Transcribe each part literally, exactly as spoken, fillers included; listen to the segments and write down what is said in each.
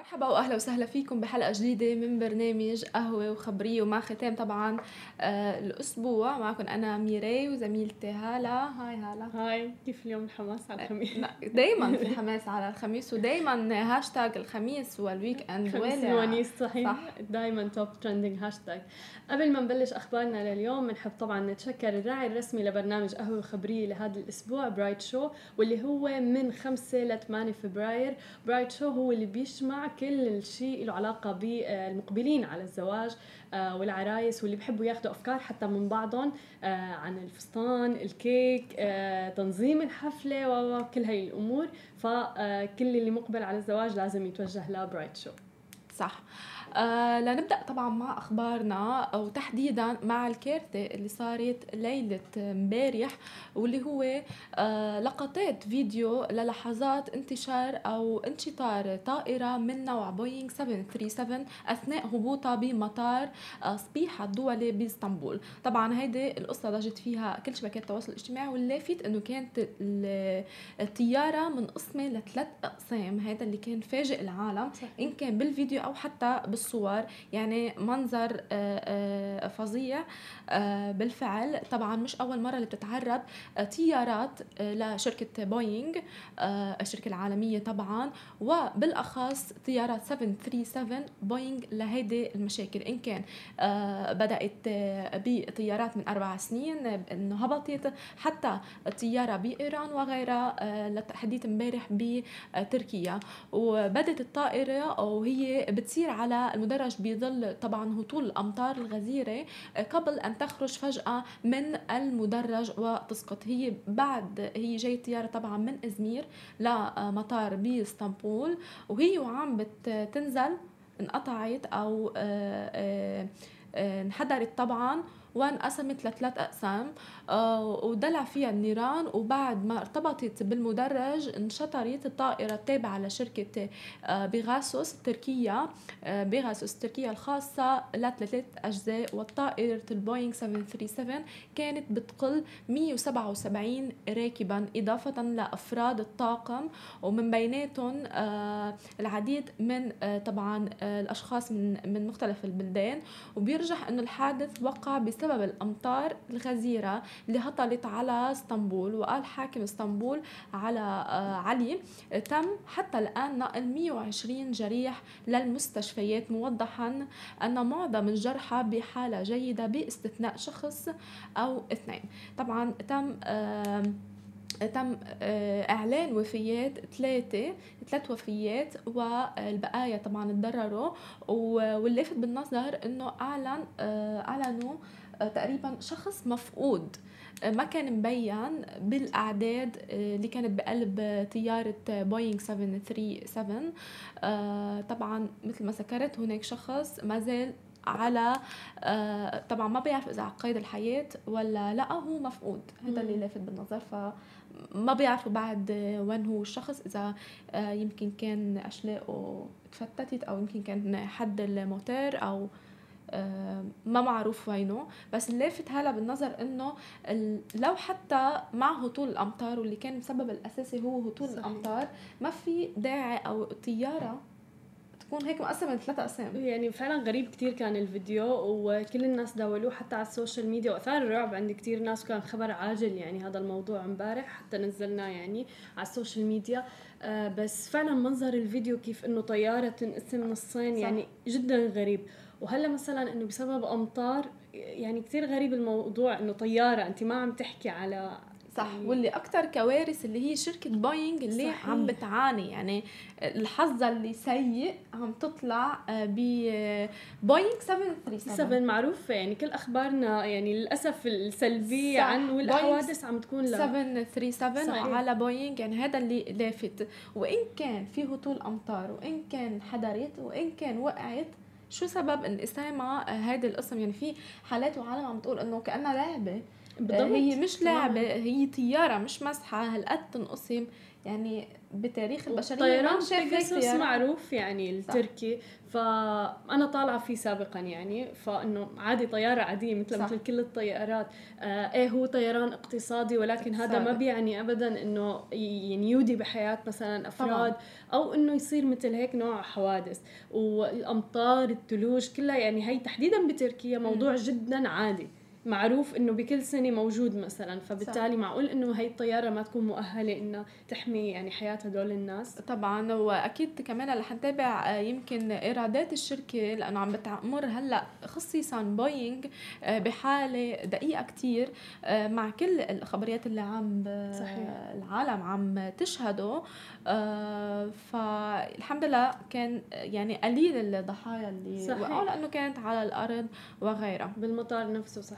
مرحبا واهلا وسهلا فيكم بحلقه جديده من برنامج قهوه وخبريه، ومع ختام طبعا آه الاسبوع معكم انا ميراي وزميلتي هاله. هاي هاله، هاي كيف اليوم؟ الحماس على الخميس، دائما في حماس على الخميس، ودائما هاشتاج الخميس والويك اند والخميس ونيس. صحيح، دائما توب ترندينج هاشتاج. قبل ما نبلش اخبارنا لليوم بنحب طبعا نتشكر الراعي الرسمي لبرنامج قهوه وخبريه لهذا الاسبوع، برايت شو، واللي هو من خمسة ل ثمانية فبراير. برايت شو هو اللي بيشمع كل الشيء له علاقة بالمقبلين على الزواج والعرايس، واللي بحبوا ياخذوا أفكار حتى من بعضهم عن الفستان، الكيك، تنظيم الحفلة وكل هاي الأمور. فكل اللي مقبل على الزواج لازم يتوجه لبرايت شو. صح. آه لنبدأ طبعا مع أخبارنا، وتحديدا مع الكارثة اللي صارت ليلة مبارح، واللي هو آه لقطات فيديو للحظات انتشار أو انشطار طائرة من نوع بوينج سبعة ثلاثة سبعة أثناء هبوطها بمطار آه صبيحة الدولي باسطنبول. طبعا هيدي القصة ضجت فيها كل شبكات التواصل الاجتماعي، واللافت أنه كانت الطيارة من قسمة لثلاث أقسام، هذا اللي كان فاجئ العالم إن كان بالفيديو أو حتى الصور. يعني منظر فظيع بالفعل. طبعا مش اول مره اللي بتتعرض طيارات لشركه بوينج الشركه العالميه طبعا، وبالاخص طيارات سبعة ثلاثة سبعة بوينج لهيدي المشاكل. ان كان بدات بطيارات من اربع سنين انه هبطت، حتى طياره بايران وغيرها لحديت امبارح بتركيا، وبدت الطائره وهي بتسير على المدرج بيظل طبعا هطول الامطار الغزيره قبل ان تخرج فجاه من المدرج وتسقط. هي بعد هي جاي طياره طبعا من ازمير لمطار باسطنبول، وهي وعم بتنزل انقطعت او انحدرت طبعا وانقسمت لثلاث اقسام ودلع فيها النيران. وبعد ما ارتبطت بالمدرج انشطرت الطائره التابعه لشركه بيغاسوس التركيه بيغاسوس التركيه الخاصه لثلاث اجزاء، والطائره البوينغ سبعة ثلاثة سبعة كانت بتقل مئة وسبعة وسبعين راكبا اضافه لافراد الطاقم، ومن بيناتهم العديد من طبعا الاشخاص من من مختلف البلدان. وبيرجح انه الحادث وقع بس بسبب الأمطار الغزيرة اللي هطلت على اسطنبول. وقال حاكم اسطنبول على علي تم حتى الآن نقل مئة وعشرين جريح للمستشفيات، موضحا أن معظم الجرحى بحالة جيدة باستثناء شخص أو اثنين. طبعا تم تم إعلان وفيات ثلاثة ثلاث وفيات، والبقايا طبعا تضرروا. واللافت بالنظر إنه أعلن أعلنوا تقريبا شخص مفقود ما كان مبين بالاعداد اللي كانت بقلب طياره بوينج سبعة ثلاثة سبعة. طبعا مثل ما ذكرت هناك شخص ما زال على طبعا ما بيعرف اذا على قيد الحياه ولا لا، هو مفقود. هذا اللي لافت بالنظر، فما بيعرفوا بعد وين هو الشخص، اذا يمكن كان اشلاءه تفتتت او يمكن كان حد الموتور او ما معروف وينه. بس اللافت هلا بالنظر انه لو حتى مع هطول الامطار واللي كان مسبب الاساسي هو هطول صحيح. الامطار ما في داعي او طياره تكون هيك مقسمه ثلاثة اقسام. يعني فعلا غريب كتير كان الفيديو، وكل الناس داولوه حتى على السوشيال ميديا، واثار الرعب عند كتير ناس، وكان خبر عاجل يعني هذا الموضوع امبارح حتى نزلناه يعني على السوشيال ميديا. آه بس فعلا منظر الفيديو كيف انه طياره تنقسم نصين يعني جدا غريب. وهلا مثلا انه بسبب امطار يعني كتير غريب الموضوع، انه طياره انت ما عم تحكي على صح. واللي اكثر كوارث اللي هي شركه بوينج اللي صحيح. عم بتعاني، يعني الحظ اللي سيء عم تطلع ببوينج سبعة ثلاثة سبعة معروفه. يعني كل اخبارنا يعني للاسف السلبيه عن والحوادث عم تكون ل سبعة ثلاثة سبعة وعلى بوينج. يعني هذا اللي لافت، وان كان في هطول امطار وان كان حضرت وان كان وقعت، شو سبب الاسامه هذه القسم؟ يعني في حالات وعالم عم تقول انه كانها لعبه بالضبط. هي مش لعبه، هي طياره مش مسحه هالقد تنقسم يعني بتاريخ البشريه. طيران بيغاسوس معروف يعني التركي، فانا طالعه فيه سابقا يعني، فانه عادي طياره عاديه مثل مثل كل الطيارات. آه ايه هو طيران اقتصادي، ولكن صح. هذا ما بيعني ابدا انه ينيودي بحياه مثلا افراد طبعا. او انه يصير مثل هيك نوع حوادث. والامطار الثلوج كلها يعني هي تحديدا بتركيا موضوع م. جدا عادي معروف انه بكل سنه موجود مثلا، فبالتالي صح. معقول انه هاي الطياره ما تكون مؤهله انها تحمي يعني حياه هدول الناس طبعا. واكيد كمان رح نتابع يمكن ايرادات الشركه، لانه عم بتعمر هلا خصيصا بوينج بحاله دقيقه كتير مع كل الخبريات اللي عم العالم عم تشهده. فالحمد لله كان يعني قليل الضحايا اللي وقعوا لانه كانت على الارض وغيرها بالمطار نفسه. صح.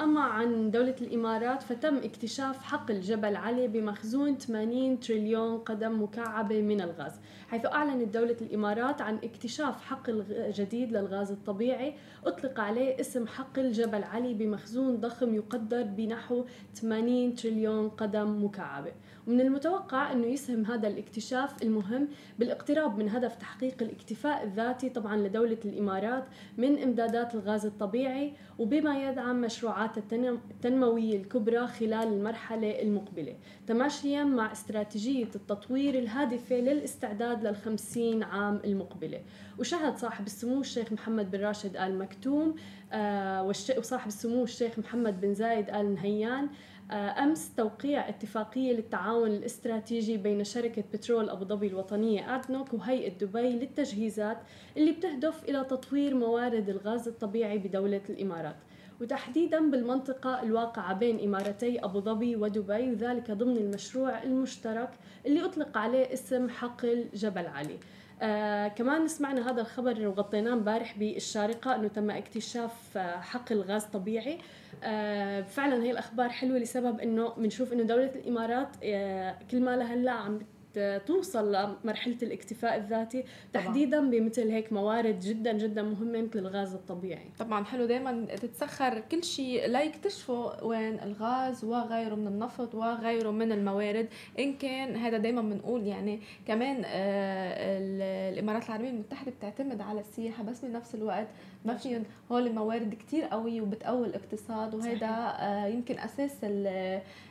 أما عن دولة الإمارات فتم اكتشاف حقل جبل علي بمخزون ثمانين تريليون قدم مكعبة من الغاز، حيث أعلنت دولة الإمارات عن اكتشاف حقل جديد للغاز الطبيعي أطلق عليه اسم حقل جبل علي بمخزون ضخم يقدر بنحو ثمانين تريليون قدم مكعبة. ومن المتوقع أنه يسهم هذا الاكتشاف المهم بالاقتراب من هدف تحقيق الاكتفاء الذاتي طبعا لدولة الإمارات من إمدادات الغاز الطبيعي، وبما يدعم مشروعات التنموية الكبرى خلال المرحلة المقبلة، تماشيا مع استراتيجية التطوير الهادفة للاستعداد للخمسين عام المقبلة. وشهد صاحب السمو الشيخ محمد بن راشد آل مكتوم آه وصاحب السمو الشيخ محمد بن زايد آل نهيان أمس توقيع اتفاقية للتعاون الاستراتيجي بين شركة بترول أبو ظبي الوطنية أدنوك وهيئة دبي للتجهيزات اللي بتهدف إلى تطوير موارد الغاز الطبيعي بدولة الإمارات، وتحديدا بالمنطقة الواقعة بين إمارتي أبو ظبي ودبي، وذلك ضمن المشروع المشترك اللي أطلق عليه اسم حقل جبل علي. آه كمان سمعنا هذا الخبر وغطيناه امبارح بالشارقة أنه تم اكتشاف آه حقل غاز طبيعي. آه فعلا هي الأخبار حلوة لسبب أنه بنشوف أنه دولة الإمارات آه كل ما لها هلا عم توصل لمرحلة الاكتفاء الذاتي تحديدا بمثل هيك موارد جدا جدا مهمة مثل الغاز الطبيعي. طبعا حلو دائما تتسخر كل شيء لا يكتشفوا وين الغاز وغيره من النفط وغيره من الموارد، إن كان هذا دائما بنقول يعني كمان الإمارات العربية المتحدة بتعتمد على السياحة، بس بنفس الوقت ما في هول الموارد كتير قوية وبتقوي الاقتصاد، وهذا يمكن أساس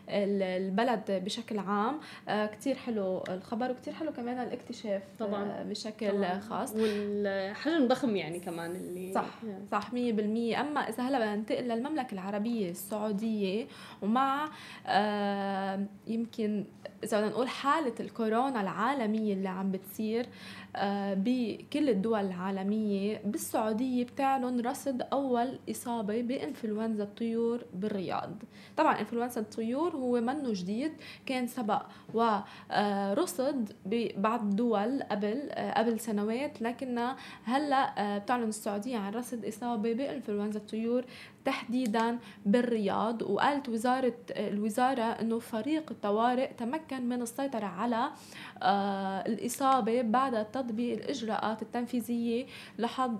البلد بشكل عام. كتير حلو الخبر وكتير حلو كمان الاكتشاف طبعا بشكل طبعاً. خاص والحجم ضخم يعني كمان اللي صح يعني. صح مية بالمية. أما إذا هلا بننتقل للمملكة العربية السعودية، ومع آه يمكن إذا بدنا نقول حالة الكورونا العالمية اللي عم بتصير آه بكل الدول العالمية، بالسعودية بتعلن رصد أول إصابة بإنفلونزا الطيور بالرياض. طبعا إنفلونزا الطيور هو منه جديد، كان سبق و آه رصد ببعض الدول قبل قبل سنوات، لكن هلا بتعلن السعوديه عن رصد اصابه بانفلونزا الطيور تحديدا بالرياض. وقالت وزاره الوزاره انه فريق الطوارئ تمكن من السيطره على الاصابه بعد تطبيق الاجراءات التنفيذيه لحظ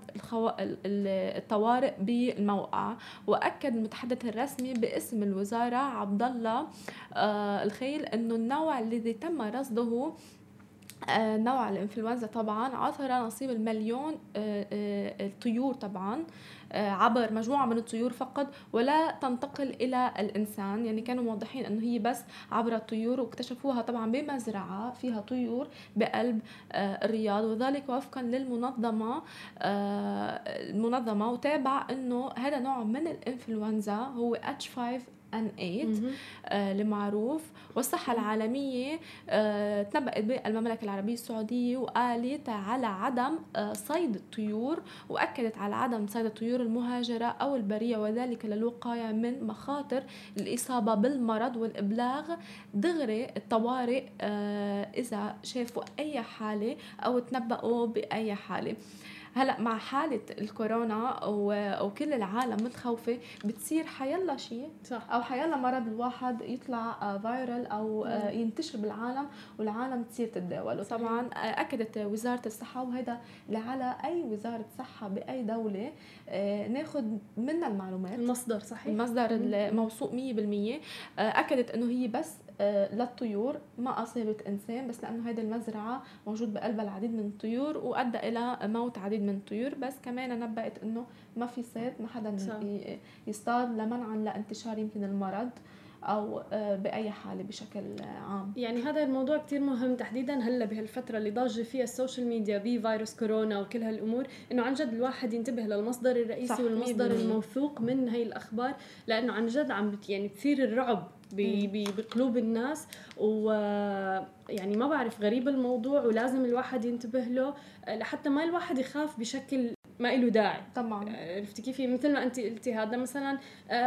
الطوارئ بالموقع. واكد المتحدث الرسمي باسم الوزاره عبد الله الخيل انه النوع الذي تم رصده نوع الانفلونزا طبعا عثر نصيب المليون الطيور طبعا عبر مجموعة من الطيور فقط ولا تنتقل إلى الإنسان. يعني كانوا موضحين أنه هي بس عبر الطيور، واكتشفوها طبعا بمزرعة فيها طيور بقلب الرياض، وذلك وفقا للمنظمة المنظمة. وتابع أنه هذا نوع من الانفلونزا هو إتش فايف إن إيت آه المعروف. والصحة العالمية آه تنبأت بالمملكة العربية السعودية وقالت على عدم آه صيد الطيور، وأكدت على عدم صيد الطيور المهاجرة أو البرية، وذلك للوقاية من مخاطر الإصابة بالمرض والإبلاغ دغري الطوارئ آه إذا شافوا أي حالة أو تنبأوا بأي حالة. هلا مع حاله الكورونا وكل العالم متخوفه بتصير حيلا شيء او حيلا مرض الواحد يطلع فايرال او ينتشر بالعالم والعالم تصير تتداول. وطبعا اكدت وزاره الصحه، وهذا لعلى اي وزاره صحه باي دوله ناخذ منها المعلومات، المصدر صحيح، المصدر الموثوق مية بالمية. اكدت انه هي بس للطيور ما اصابت انسان، بس لانه هذه المزرعه موجود بقلبها العديد من الطيور وادى الى موت عديد من الطيور، بس كمان نبأت انه ما في صيد، ما حدا يصطاد لمنعا لانتشار يمكن المرض او باي حاله بشكل عام. يعني هذا الموضوع كتير مهم تحديدا هلا بهالفتره اللي ضاجه فيها السوشيال ميديا بفيروس كورونا وكل هالامور، انه عن جد الواحد ينتبه للمصدر الرئيسي والمصدر الموثوق من هي الاخبار، لانه عن جد عم يعني بتصير الرعب بقلوب الناس، و يعني ما بعرف، غريب الموضوع ولازم الواحد ينتبه له لحتى ما الواحد يخاف بشكل ما إله داعي. طبعا عرفتي كيف، مثل ما انت قلتي هذا مثلا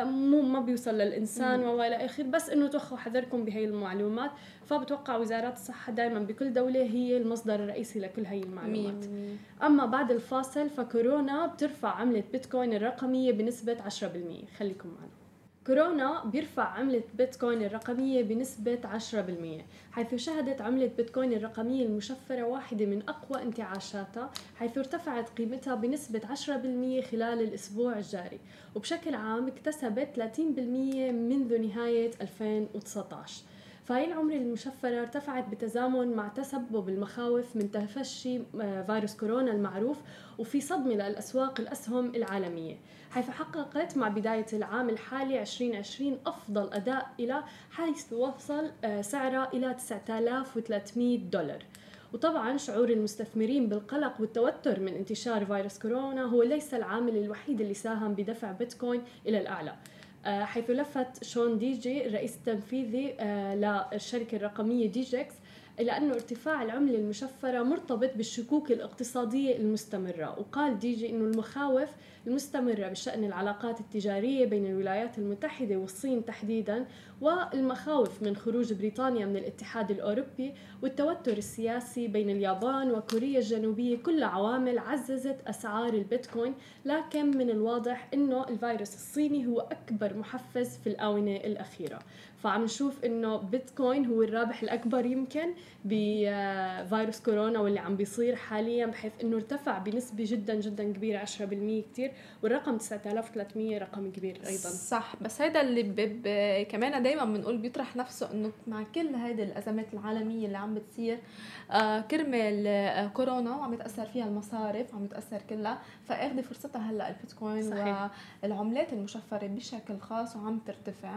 مو ما بيوصل للانسان ولا اخر، بس انه توخوا حذركم بهي المعلومات. فبتوقع وزارات الصحه دائما بكل دوله هي المصدر الرئيسي لكل هي المعلومات. مم. اما بعد الفاصل فكورونا بترفع عمله بيتكوين الرقميه بنسبه عشرة بالمية، خليكم معنا. كورونا بيرفع عملة بيتكوين الرقمية بنسبة عشرة بالمية، حيث شهدت عملة بيتكوين الرقمية المشفرة واحدة من أقوى انتعاشاتها، حيث ارتفعت قيمتها بنسبة عشرة بالمية خلال الأسبوع الجاري، وبشكل عام اكتسبت ثلاثين بالمية منذ نهاية ألفين وتسعطعش. فهي العملة المشفرة ارتفعت بتزامن مع تسبب المخاوف من تفشي فيروس كورونا المعروف، وفي صدمة للأسواق الأسهم العالمية، حيث حققت مع بداية العام الحالي ألفين وعشرين أفضل أداء إلى، حيث وصل سعرها إلى تسعة آلاف وثلاثمية دولار. وطبعا شعور المستثمرين بالقلق والتوتر من انتشار فيروس كورونا هو ليس العامل الوحيد اللي ساهم بدفع بيتكوين إلى الأعلى، حيث لفت شون ديجي الرئيس التنفيذي للشركة الرقمية ديجيكس إلى أن ارتفاع العملة المشفرة مرتبط بالشكوك الاقتصادية المستمرة. وقال ديجي أن المخاوف المستمرة بشأن العلاقات التجارية بين الولايات المتحدة والصين تحديدا، والمخاوف من خروج بريطانيا من الاتحاد الأوروبي، والتوتر السياسي بين اليابان وكوريا الجنوبية، كل عوامل عززت أسعار البيتكوين. لكن من الواضح أنه الفيروس الصيني هو أكبر محفز في الآونة الأخيرة، فعم نشوف أنه بيتكوين هو الرابح الأكبر يمكن بفيروس كورونا واللي عم بيصير حاليا، بحيث أنه ارتفع بنسبة جدا جدا كبيرة عشرة بالمية كتير، والرقم تسعة آلاف وثلاثمية رقم كبير أيضا. صح، بس هيدا اللي بب... كمان دايما بنقول بيطرح نفسه أنه مع كل هيدا الأزمات العالمية اللي عم بتصير آه كرمال آه كورونا، وعم يتأثر فيها المصارف وعم يتأثر كلها، فأخذ فرصتها هلأ البيتكوين والعملات المشفرة بشكل خاص وعم ترتفع.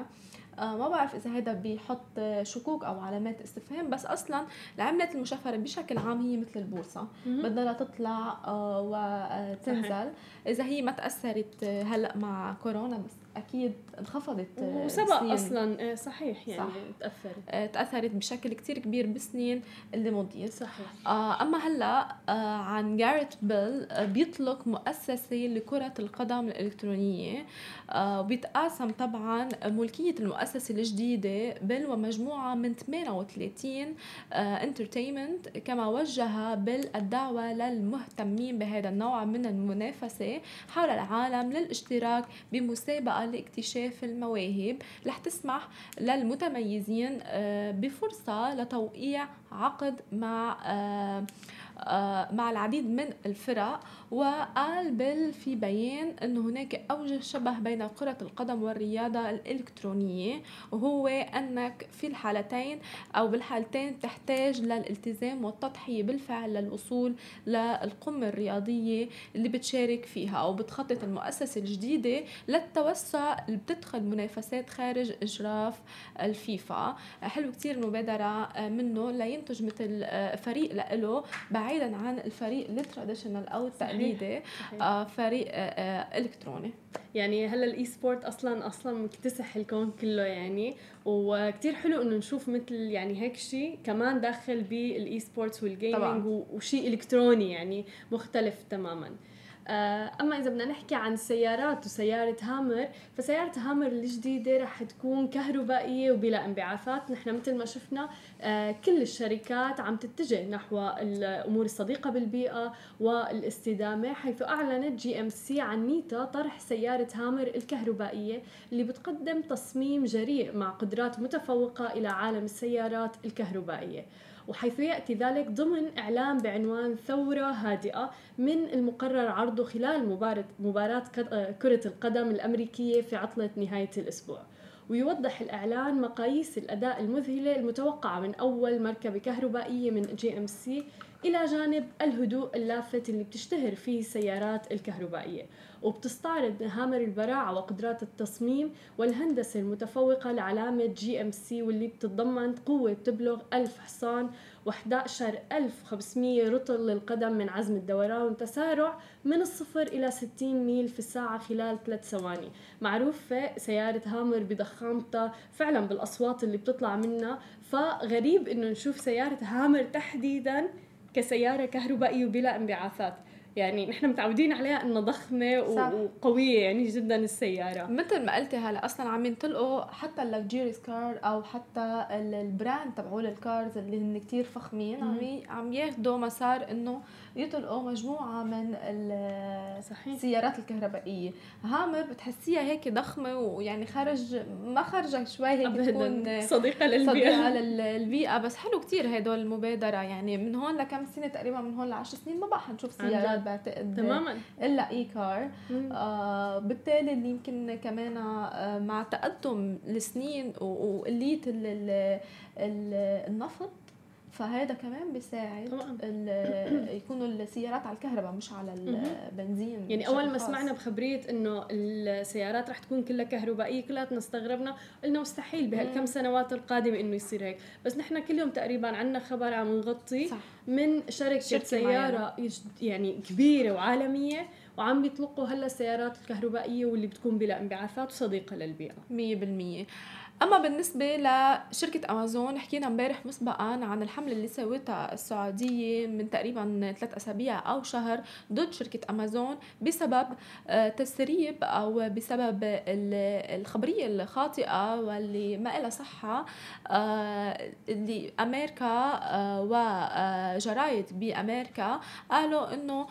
آه ما بعرف إذا هيدا بيحط شكوك أو علامات استفهام، بس أصلا العملات المشفرة بشكل عام هي مثل البورصة، بدها تطلع آه وتنزل. صحيح. إذا هي ما تأثرت هلأ مع كورونا، بس أكيد انخفضت وسبق أصلا. صحيح، يعني صح. تأثرت تأثرت بشكل كتير كبير بالسنين اللي مضيت. صحيح. أما هلأ عن جاريت بيل بيطلق مؤسسة لكرة القدم الإلكترونية، وبيتقاسم طبعا ملكية المؤسسة الجديدة بيل ومجموعة من ثمانية وثلاثين انترتينمنت، كما وجه بيل الدعوة للمهتمين بهذا النوع من المنافسة حول العالم للاشتراك بمسابقة لاكتشاف المواهب، رح تسمح للمتميزين بفرصة لتوقيع عقد مع مع العديد من الفرق. وقال بيل في بيان أن هناك أوجه شبه بين كرة القدم والرياضة الإلكترونية، وهو أنك في الحالتين أو بالحالتين تحتاج للالتزام والتضحية بالفعل للوصول للقمة الرياضية اللي بتشارك فيها. أو بتخطط المؤسسة الجديدة للتوسع اللي بتدخل منافسات خارج إجراف الفيفا. حلو كتير المبادرة منه لينتج مثل فريق لإله بعيدا عن الفريق التراديشنال أو التقليدي، فريق إلكتروني. يعني هلا الإي سبورت أصلا أصلا مكتسح الكون كله يعني، وكتير حلو إنه نشوف مثل يعني هيك شيء كمان داخل بالإي سبورت والجيمينج، وشيء إلكتروني يعني مختلف تماما. أما إذا بدنا نحكي عن سيارات وسيارة هامر، فسيارة هامر الجديدة رح تكون كهربائية وبلا انبعاثات. نحن مثل ما شفنا كل الشركات عم تتجه نحو الأمور الصديقة بالبيئة والاستدامة، حيث أعلنت جي إم سي عن نيتا طرح سيارة هامر الكهربائية اللي بتقدم تصميم جريء مع قدرات متفوقة إلى عالم السيارات الكهربائية، وحيث يأتي ذلك ضمن إعلان بعنوان ثورة هادئة من المقرر عرضه خلال مباراة كرة القدم الأمريكية في عطلة نهاية الأسبوع. ويوضح الإعلان مقاييس الأداء المذهلة المتوقعة من أول مركبة كهربائية من جي إم سي، إلى جانب الهدوء اللافت اللي بتشتهر فيه السيارات الكهربائية. وبتستعرض هامر البراعة وقدرات التصميم والهندسة المتفوقة لعلامة جي إم سي، واللي بتتضمن قوة بتبلغ ألف حصان وأحد عشر ألف وخمسمية رطل للقدم من عزم الدوران، وتسارع من الصفر إلى ستين ميل في الساعة خلال ثلاث ثواني. معروفة سيارة هامر بضخامتها فعلا بالأصوات اللي بتطلع منها، فغريب إنه نشوف سيارة هامر تحديدا كسيارة كهربائية وبلا انبعاثات. يعني نحن متعودين عليها انها ضخمه وقويه يعني جدا السياره. مثل ما قلتي هلا اصلا عم ينطلقوا حتى اللكجيريز كار او حتى البراند تبعول الكارز اللي هن كتير فخمين، عم عم ياخذوا مسار انه يطلقوا مجموعه من السيارات الكهربائيه. هامر بتحسيها هيك ضخمه، ويعني خارج ما خارجه شوي هيك تكون صديقه للبيئه صديقه للبيئه بس حلو كتير هدول المبادره. يعني من هون لكم سنه تقريبا، من هون لعشر سنين ما بقى حنشوف سيارات بعتقد تماما الا اي كار. آه بالتالي اللي يمكن كمان آه مع تقدم السنين وقليه النفط، فهذا كمان بيساعد يكونوا السيارات على الكهرباء مش على البنزين. يعني اول ما سمعنا بخبريه انه السيارات رح تكون كلها كهربائيه كلاتنا استغربنا، قلنا مستحيل بهالكم سنوات القادمه انه يصير هيك. بس نحن كل يوم تقريبا عنا خبر عم نغطي صح. من شركه سياره يعني كبيره وعالميه، وعم بيطلقوا هلا السيارات الكهربائيه واللي بتكون بلا انبعاثات وصديقه للبيئه مية بالمية. اما بالنسبه لشركه امازون، حكينا امبارح مسبقا عن الحمله اللي سوتها السعوديه من تقريبا ثلاث اسابيع او شهر ضد شركه امازون بسبب تسريب او بسبب الخبريه الخاطئه واللي ما لها صحه اللي امريكا وجرايد بامريكا قالوا انه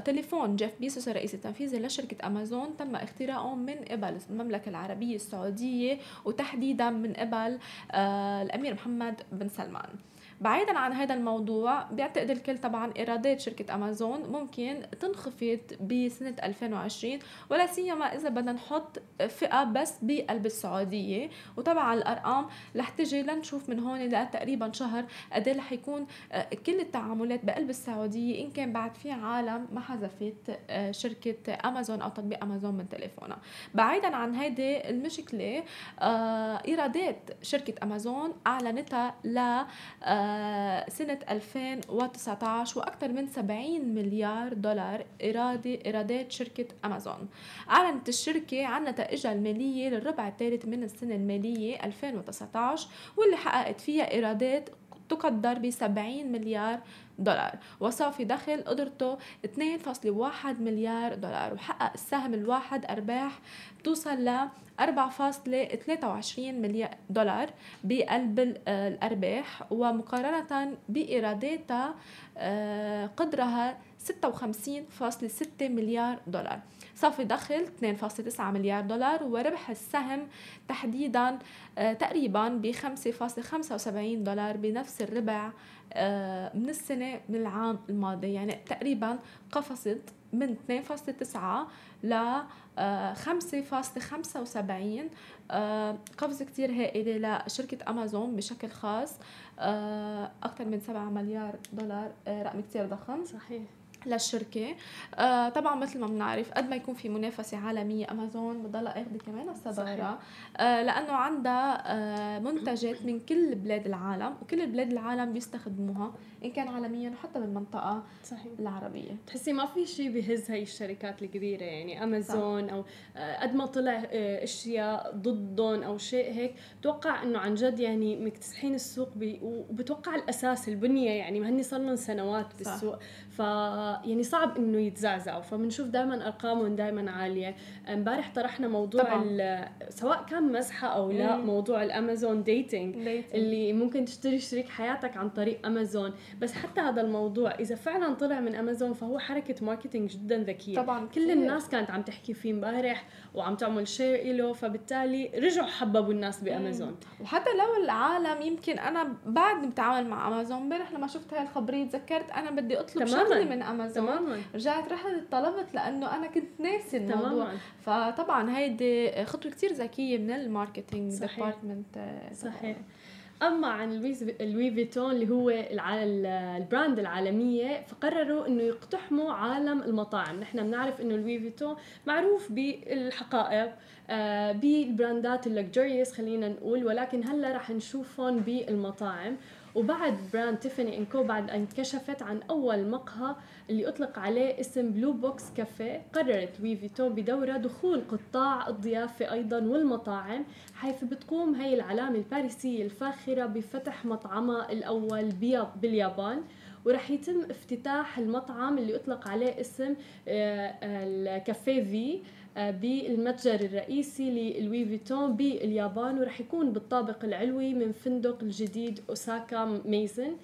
تليفون جيف بيسوس الرئيس التنفيذي لشركه امازون تم اختراقه من قبل المملكه العربيه السعوديه، تحديدا من قبل آه الأمير محمد بن سلمان. بعيدا عن هذا الموضوع، بيعتقد الكل طبعا إيرادات شركة أمازون ممكن تنخفض بسنة ألفين وعشرين، ولا سيما إذا بدنا نحط فئة بس بقلب السعودية. وطبعا الأرقام رح تجي لنشوف من هون لتقريبا شهر قد رح يكون كل التعاملات بقلب السعودية، إن كان بعد في عالم ما حذفت شركة أمازون أو تطبيق أمازون من تليفونها. بعيدا عن هذه المشكلة، إيرادات شركة أمازون أعلنتها ل سنة ألفين وتسعطعش وأكثر من سبعين مليار دولار إرادة إيرادات شركة أمازون. أعلنت الشركة عن نتائجها المالية للربع الثالث من السنة المالية ألفين وتسعطعش، واللي حققت فيها إيرادات تقدر ب سبعين مليار دولار، وصافي دخل قدرته اثنين فاصلة واحد مليار دولار، وحقق السهم الواحد أرباح بتوصل ل أربعة فاصلة ثلاثة وعشرين مليار دولار بقلب الأرباح، ومقارنة بإيراداتها قدرها ستة وخمسين فاصلة ستة مليار دولار، صافي دخل اثنين فاصلة تسعة مليار دولار، وربح السهم تحديدا تقريبا ب خمسة فاصلة خمسة وسبعين دولار بنفس الربع من السنة من العام الماضي. يعني تقريبا قفزت من اثنين فاصلة تسعة ل خمسة فاصلة خمسة وسبعين، قفزة كتير هائلة لشركة أمازون بشكل خاص. أكثر من سبعة مليار دولار رقم كتير ضخم صحيح للشركة. آه طبعا مثل ما بنعرف قد ما يكون في منافسة عالمية، أمازون بتضلها اخذ كمان الصدارة آه لأنه عندها آه منتجات من كل بلاد العالم، وكل البلاد العالم بيستخدموها إن كان عالميا وحتى بالمنطقة صحيح. العربية. تحسي ما في شيء بيهز هاي الشركات الكبيرة، يعني أمازون صح. أو آه قد ما طلع آه أشياء ضدهم أو شيء هيك، بتوقع إنه عن جد يعني مكتسحين السوق، وبتوقع الأساس البنية يعني مهني صار لهم سنوات بالسوق. ف يعني صعب انه يتزعزعوا، فبنشوف دائما ارقامهم دائما عاليه. امبارح طرحنا موضوع سواء كان مزحه او لا، موضوع الامازون ديتينج اللي ممكن تشتري شريك حياتك عن طريق امازون، بس حتى هذا الموضوع اذا فعلا طلع من امازون فهو حركه ماركتينج جدا ذكيه. طبعاً كل الناس كانت عم تحكي فيه امبارح وعم تعمل شير له، فبالتالي رجعوا حببوا الناس بامازون. وحتى لو العالم يمكن انا بعد متعامل مع امازون، امبارح لما شفت هاي الخبريه تذكرت انا بدي اطلب شغلي من امازون. تماماً. رجعت رحت طلبت لانه انا كنت ناسي الموضوع. تماماً. فطبعا هيدي خطوه كتير ذكيه من الماركتينج ديبارتمنت. صحيح. اما عن لوي فيتون اللي هو البراند العالميه، فقرروا انه يقتحموا عالم المطاعم. نحن بنعرف انه لوي فيتون معروف بالحقائب، آه بالبراندات اللكجريوس خلينا نقول، ولكن هلا رح نشوفهم بالمطاعم. وبعد براند تيفاني إنكو بعد أن كشفت عن أول مقهى اللي أطلق عليه اسم بلو بوكس كافيه، قررت لوي فيتون بدورة دخول قطاع الضيافة أيضا والمطاعم، حيث بتقوم هاي العلامة الباريسية الفاخرة بفتح مطعمها الأول باليابان، ورح يتم افتتاح المطعم اللي أطلق عليه اسم الكافيه في بالمتجر الرئيسي للوي فيتون باليابان، ورح يكون بالطابق العلوي من فندق الجديد أوساكا ميزن،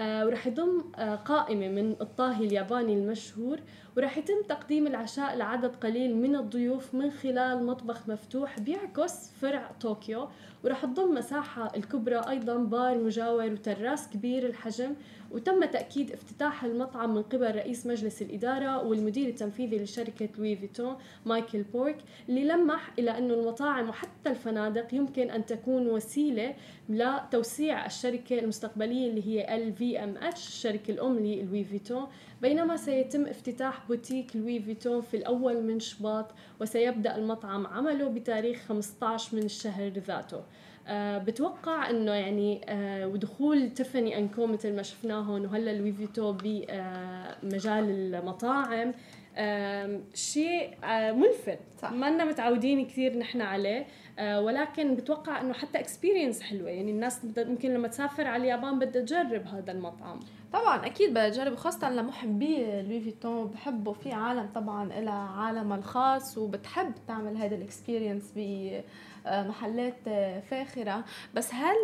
ورح يضم قائمة من الطاهي الياباني المشهور، ورح يتم تقديم العشاء لعدد قليل من الضيوف من خلال مطبخ مفتوح بيعكس فرع طوكيو، ورح تضم مساحة الكبرى أيضا بار مجاور وتراس كبير الحجم. وتم تأكيد افتتاح المطعم من قبل رئيس مجلس الإدارة والمدير التنفيذي لشركة لوي فيتون مايكل بورك، اللي لمح إلى أن المطاعم وحتى الفنادق يمكن أن تكون وسيلة لتوسيع الشركة المستقبلية اللي هي إل في إم إتش الشركة الأم للوي فيتون، بينما سيتم افتتاح بوتيك لوي فيتون في الأول من شباط، وسيبدأ المطعم عمله بتاريخ خمسة عشر من الشهر ذاته. أه بتوقع انه يعني أه ودخول تيفاني اند كو مثل ما شفناهم وهلا لوي فيتون بمجال أه المطاعم أه شيء أه ملفت، ما لنا متعودين كثير نحن عليه، أه ولكن بتوقع انه حتى اكسبيرينس حلوه، يعني الناس ممكن لما تسافر على اليابان بدها تجرب هذا المطعم. طبعا اكيد بدها تجرب، خاصه لمحبي لوي فيتون بحبوا في عالم طبعا لها عالمها الخاص وبتحب تعمل هذا الاكسبيرينس ب محلات فاخرة. بس هل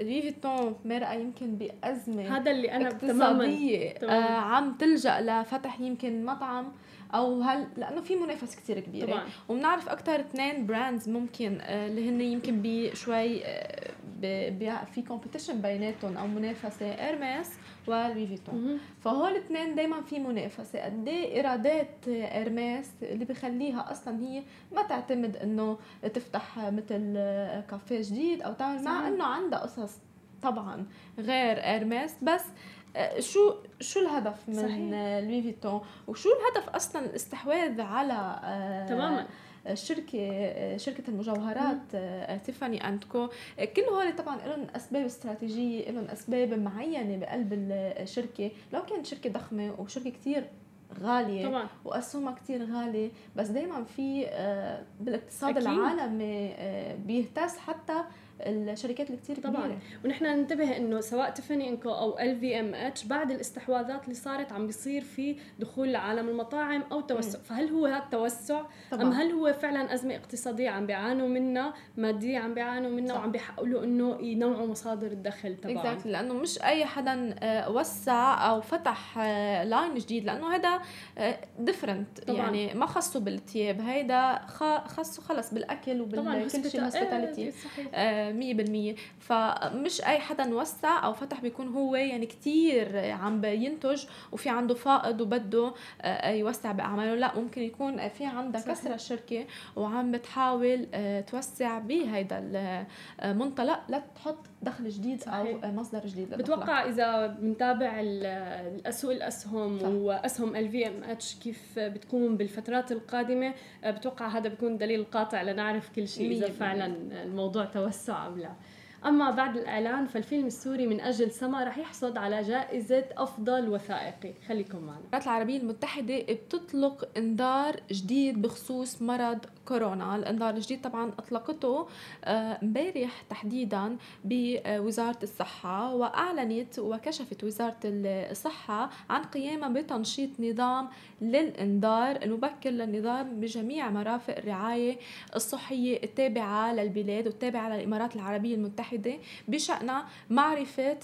لوي فيتون مرأة يمكن بأزمة هذا اللي أنا اقتصادية عم تلجأ لفتح يمكن مطعم، أو هل لأنه في منافسة كتير كبيرة؟ طبعا. ومنعرف أكتر اثنين براندز ممكن اللي هن يمكن بشوي في كومبيتيشن بيناتهم أو منافسة، إيرمس ولوي فيتون. فهول الاثنين دايما في منافسة. قد ايه إيرادات إيرمس اللي بخليها أصلا هي ما تعتمد إنه تفتح مثل كافيه جديد أو تعمل، مع إنه عندها قصص طبعا غير إيرمس. بس شو شو الهدف من لوي فيتون، وشو الهدف أصلا الاستحواذ على تماما الشركة شركة المجوهرات تيفاني أند كو؟ كل هول طبعا لهم أسباب استراتيجية، لهم أسباب معينة بقلب الشركة. لو كانت شركة ضخمة وشركة كتير غالية طبعا وأسهمها كتير غالية، بس دايما في بالاقتصاد العالمي بيهتز حتى الشركات اللي كتير كبيرة. طبعا. ونحن ننتبه انه سواء تيفاني إنكو او إل في إم إتش بعد الاستحواذات اللي صارت عم بيصير في دخول لعالم المطاعم او توسع، فهل هو هذا التوسع طبعا. ام هل هو فعلا ازمه اقتصاديه عم بيعانوا منها، ماديه عم بيعانوا منها، وعم بيحاولوا انه ينوعوا مصادر الدخل تبعهم؟ exactly. لانه مش اي حدا وسع او فتح لاين جديد، لانه هذا ديفرنت، يعني ما خصه بالثياب، هذا خصه خلص بالاكل وبالكل شيء هوسبيتاليتي مية بالمية. فمش أي حدا وسع أو فتح بيكون هو يعني كتير عم بينتج وفي عنده فائض وبده يوسع بأعماله، لا ممكن يكون في عندها كسرة الشركة وعم بتحاول توسع بهيدا المنطلق لتحط دخل جديد. صحيح. أو مصدر جديد. بتوقع إذا بنتابع الأسوق الأسهم صح. وأسهم إل في إم إتش كيف بتكون بالفترات القادمة، بتوقع هذا بيكون دليل قاطع لنعرف كل شيء إذا فعلا الموضوع توسع أو لا. أما بعد الإعلان فالفيلم السوري من أجل سما رح يحصد على جائزة أفضل وثائقي. خليكم معنا. الإمارات العربية المتحدة بتطلق إنذار جديد بخصوص مرض كورونا. الانذار الجديد طبعا اطلقته امبارح تحديدا بوزارة الصحة، واعلنت وكشفت وزارة الصحة عن قيامها بتنشيط نظام للانذار المبكر للنظام بجميع مرافق الرعاية الصحية التابعة للبلاد والتابعة للإمارات العربية المتحدة بشأن معرفة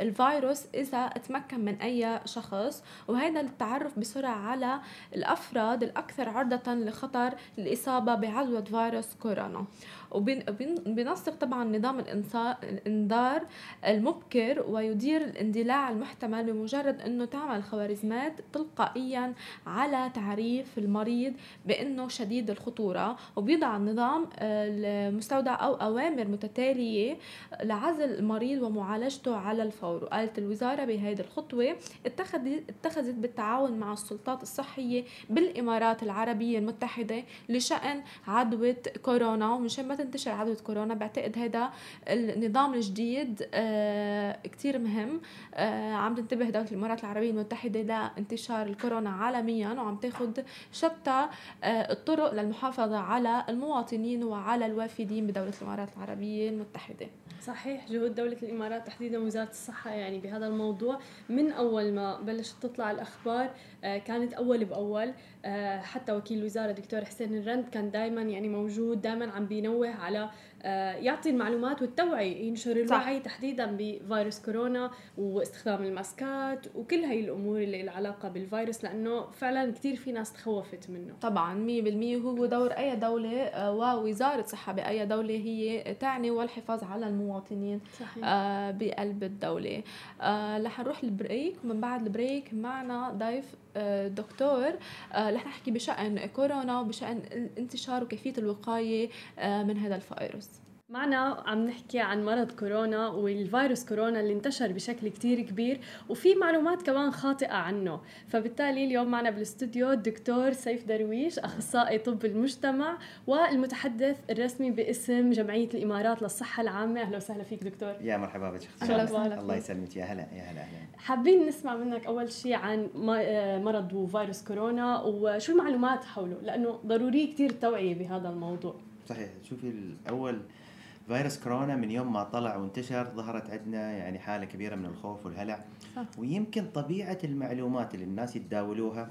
الفيروس إذا تمكن من أي شخص، وهذا التعرف بسرعة على الأفراد الأكثر عرضة لخطر الإصابة بعدوى فيروس كورونا. وبنصب طبعا نظام الانذار المبكر ويدير الاندلاع المحتمل بمجرد أنه تعمل خوارزمات تلقائيا على تعريف المريض بأنه شديد الخطورة، وبيضع النظام المستودع أو أوامر متتالية لعزل المريض ومعالجته على الفور. وقالت الوزارة بهذه الخطوة اتخذت بالتعاون مع السلطات الصحية بالإمارات العربية المتحدة لشأن عدوى كورونا، ومشان ما تنتشر عدوى كورونا بعتقد هذا النظام الجديد آه كتير مهم. آه عم تنتبه دولة الإمارات العربية المتحدة لانتشار الكورونا عالميا، وعم تاخد شتى آه الطرق للمحافظة على المواطنين وعلى الوافدين بدولة الإمارات العربية المتحدة. صحيح، جهود دولة الإمارات تحديدا وزارة الصحة يعني بهذا الموضوع من أول ما بلشت تطلع الأخبار كانت أول بأول، حتى وكيل الوزارة دكتور حسين الرند كان دائما يعني موجود، دائما عم بينوه على يعطي المعلومات والتوعي، ينشر الوعي تحديدا بفيروس كورونا واستخدام الماسكات وكل هاي الأمور اللي لها علاقة بالفيروس، لأنه فعلا كتير في ناس تخوفت منه. طبعا مية بالمية هو دور أي دولة ووزارة صحة بأي دولة هي تعني والحفاظ على المواطنين آه بقلب الدولة. آه رح نروح البريك، ومن بعد البريك معنا ضيف دكتور رح نحكي بشأن كورونا وبشأن الانتشار وكيفية الوقاية من هذا الفيروس. معنا عم نحكي عن مرض كورونا والفيروس كورونا اللي انتشر بشكل كتير كبير وفي معلومات كمان خاطئة عنه، فبالتالي اليوم معنا بالاستوديو الدكتور سيف درويش أخصائي طب المجتمع والمتحدث الرسمي باسم جمعية الإمارات للصحة العامة. أهلا وسهلا فيك دكتور. يا مرحبا بك أختي، الله يسلمك. يا هلا يا هلا. حابين نسمع منك أول شيء عن مرض وفيروس كورونا وشو المعلومات حوله، لأنه ضروري كتير التوعية بهذا الموضوع. صحيح، شوفي الأول فيروس كورونا من يوم ما طلع وانتشر ظهرت عندنا يعني حالة كبيرة من الخوف والهلع، ويمكن طبيعة المعلومات اللي الناس يتداولوها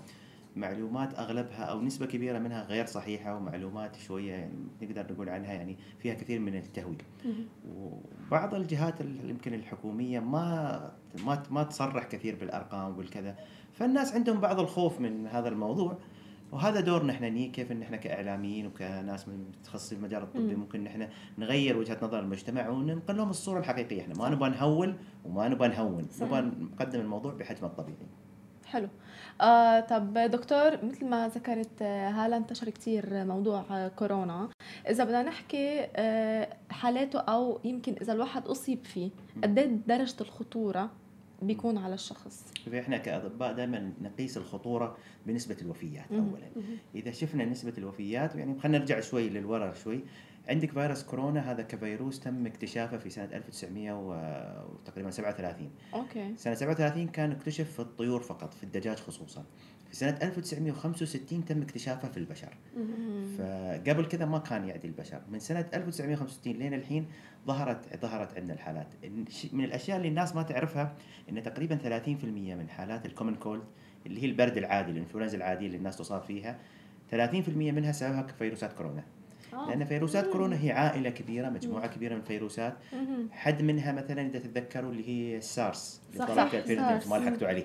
معلومات أغلبها أو نسبة كبيرة منها غير صحيحة، ومعلومات شوية يعني نقدر نقول عنها يعني فيها كثير من التهويل. وبعض الجهات يمكن الحكومية ما ما ما تصرح كثير بالأرقام والكذا، فالناس عندهم بعض الخوف من هذا الموضوع، وهذا دورنا احنا نيه كيف ان احنا كاعلاميين وكناس متخصصين في المجال الطبي ممكن ان احنا نغير وجهه نظر المجتمع وننقل لهم الصوره الحقيقيه. احنا ما نبغى نهول وما نبغى نهون، نبغى نقدم الموضوع بحجمه الطبيعي. حلو. آه طب دكتور، مثل ما ذكرت هلا انتشر كثير موضوع كورونا، اذا بدنا نحكي آه حالاته او يمكن اذا الواحد اصيب فيه قد ايه درجه الخطوره بيكون على الشخص؟ احنا كأطباء دائما نقيس الخطورة بنسبة الوفيات أولا. إذا شفنا نسبة الوفيات يعني خلينا نرجع شوي للورا شوي. عندك فيروس كورونا هذا كفيروس تم اكتشافه في سنة ألف وتسعمية وتقريبا سبعة وثلاثين. أوكي. سنة سبعة وثلاثين كان اكتشف في الطيور فقط، في الدجاج خصوصا. في سنة ألف وتسعمية وخمسة وستين تم اكتشافه في البشر. فقبل كذا ما كان يعدي البشر. من سنة ألف وتسعمية وخمسة وستين لين الحين ظهرت ظهرت عندنا الحالات. من الأشياء اللي الناس ما تعرفها إن تقريبا ثلاثين بالمية من حالات الكومن كولد اللي هي البرد العادي، الانفلونزا العادية اللي الناس تصاب فيها، ثلاثين بالمية منها سببها فيروسات كورونا. لأن فيروسات كورونا هي عائلة كبيرة، مجموعة كبيرة من الفيروسات، حد منها مثلا إذا تتذكروا اللي هي السارس اللي طلع في ألفين واثنين، ما لحقتوا عليه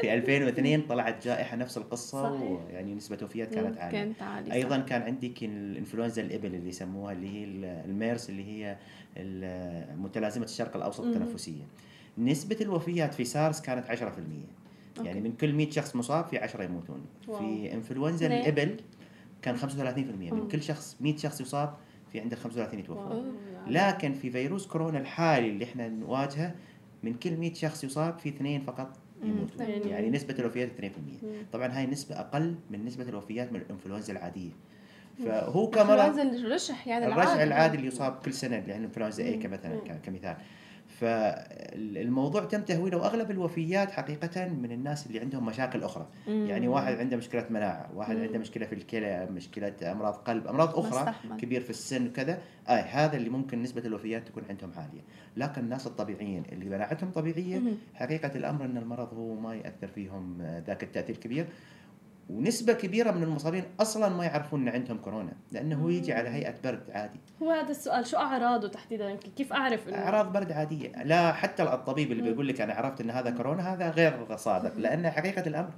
في ألفين واثنين طلعت جائحة نفس القصة، ويعني نسبة وفيات كانت عالية. أيضا كان عندك الإنفلونزا الإبل اللي يسموها اللي هي الميرس اللي هي متلازمة الشرق الأوسط التنفسية. نسبة الوفيات في سارس كانت عشرة بالمية، يعني من كل مية شخص مصاب في عشرة يموتون. في إنفلونزا الإبل كان خمسة وثلاثين بالمية من كل شخث مية شخص يصاب في عندك خمسة وثلاثين يتوفوا. لكن في فيروس كورونا الحالي اللي احنا نواجهه من كل مية شخص يصاب في اثنين فقط يموتون، يعني نسبة الوفيات اثنين بالمية. طبعا هاي نسبة أقل من نسبة الوفيات من الإنفلونزا العادية. فهو كمرض الرشح يعني الرشح العادي اللي يصاب كل سنة، يعني الإنفلونزا إيه مثلا كمثال. فالموضوع تم تهويله، واغلب الوفيات حقيقه من الناس اللي عندهم مشاكل اخرى. مم. يعني واحد عنده مشكله مناعه، واحد مم. عنده مشكله في الكلى، مشكله امراض قلب، امراض اخرى، كبير في السن وكذا. اي هذا اللي ممكن نسبه الوفيات تكون عندهم عاليه، لكن الناس الطبيعيين اللي مناعتهم طبيعيه مم. حقيقه الامر ان المرض هو ما ياثر فيهم ذاك التاثير الكبير. ونسبة كبيرة من المصابين أصلاً ما يعرفون أن عندهم كورونا، لأنه هو يجي على هيئة برد عادي. هو هذا السؤال، شو أعراضه تحديداً؟ كيف أعرف إنه أعراض برد عادية؟ لا، حتى الطبيب اللي بيقول لك أنا عرفت أن هذا كورونا هذا غير صادق، لأن حقيقة الأمر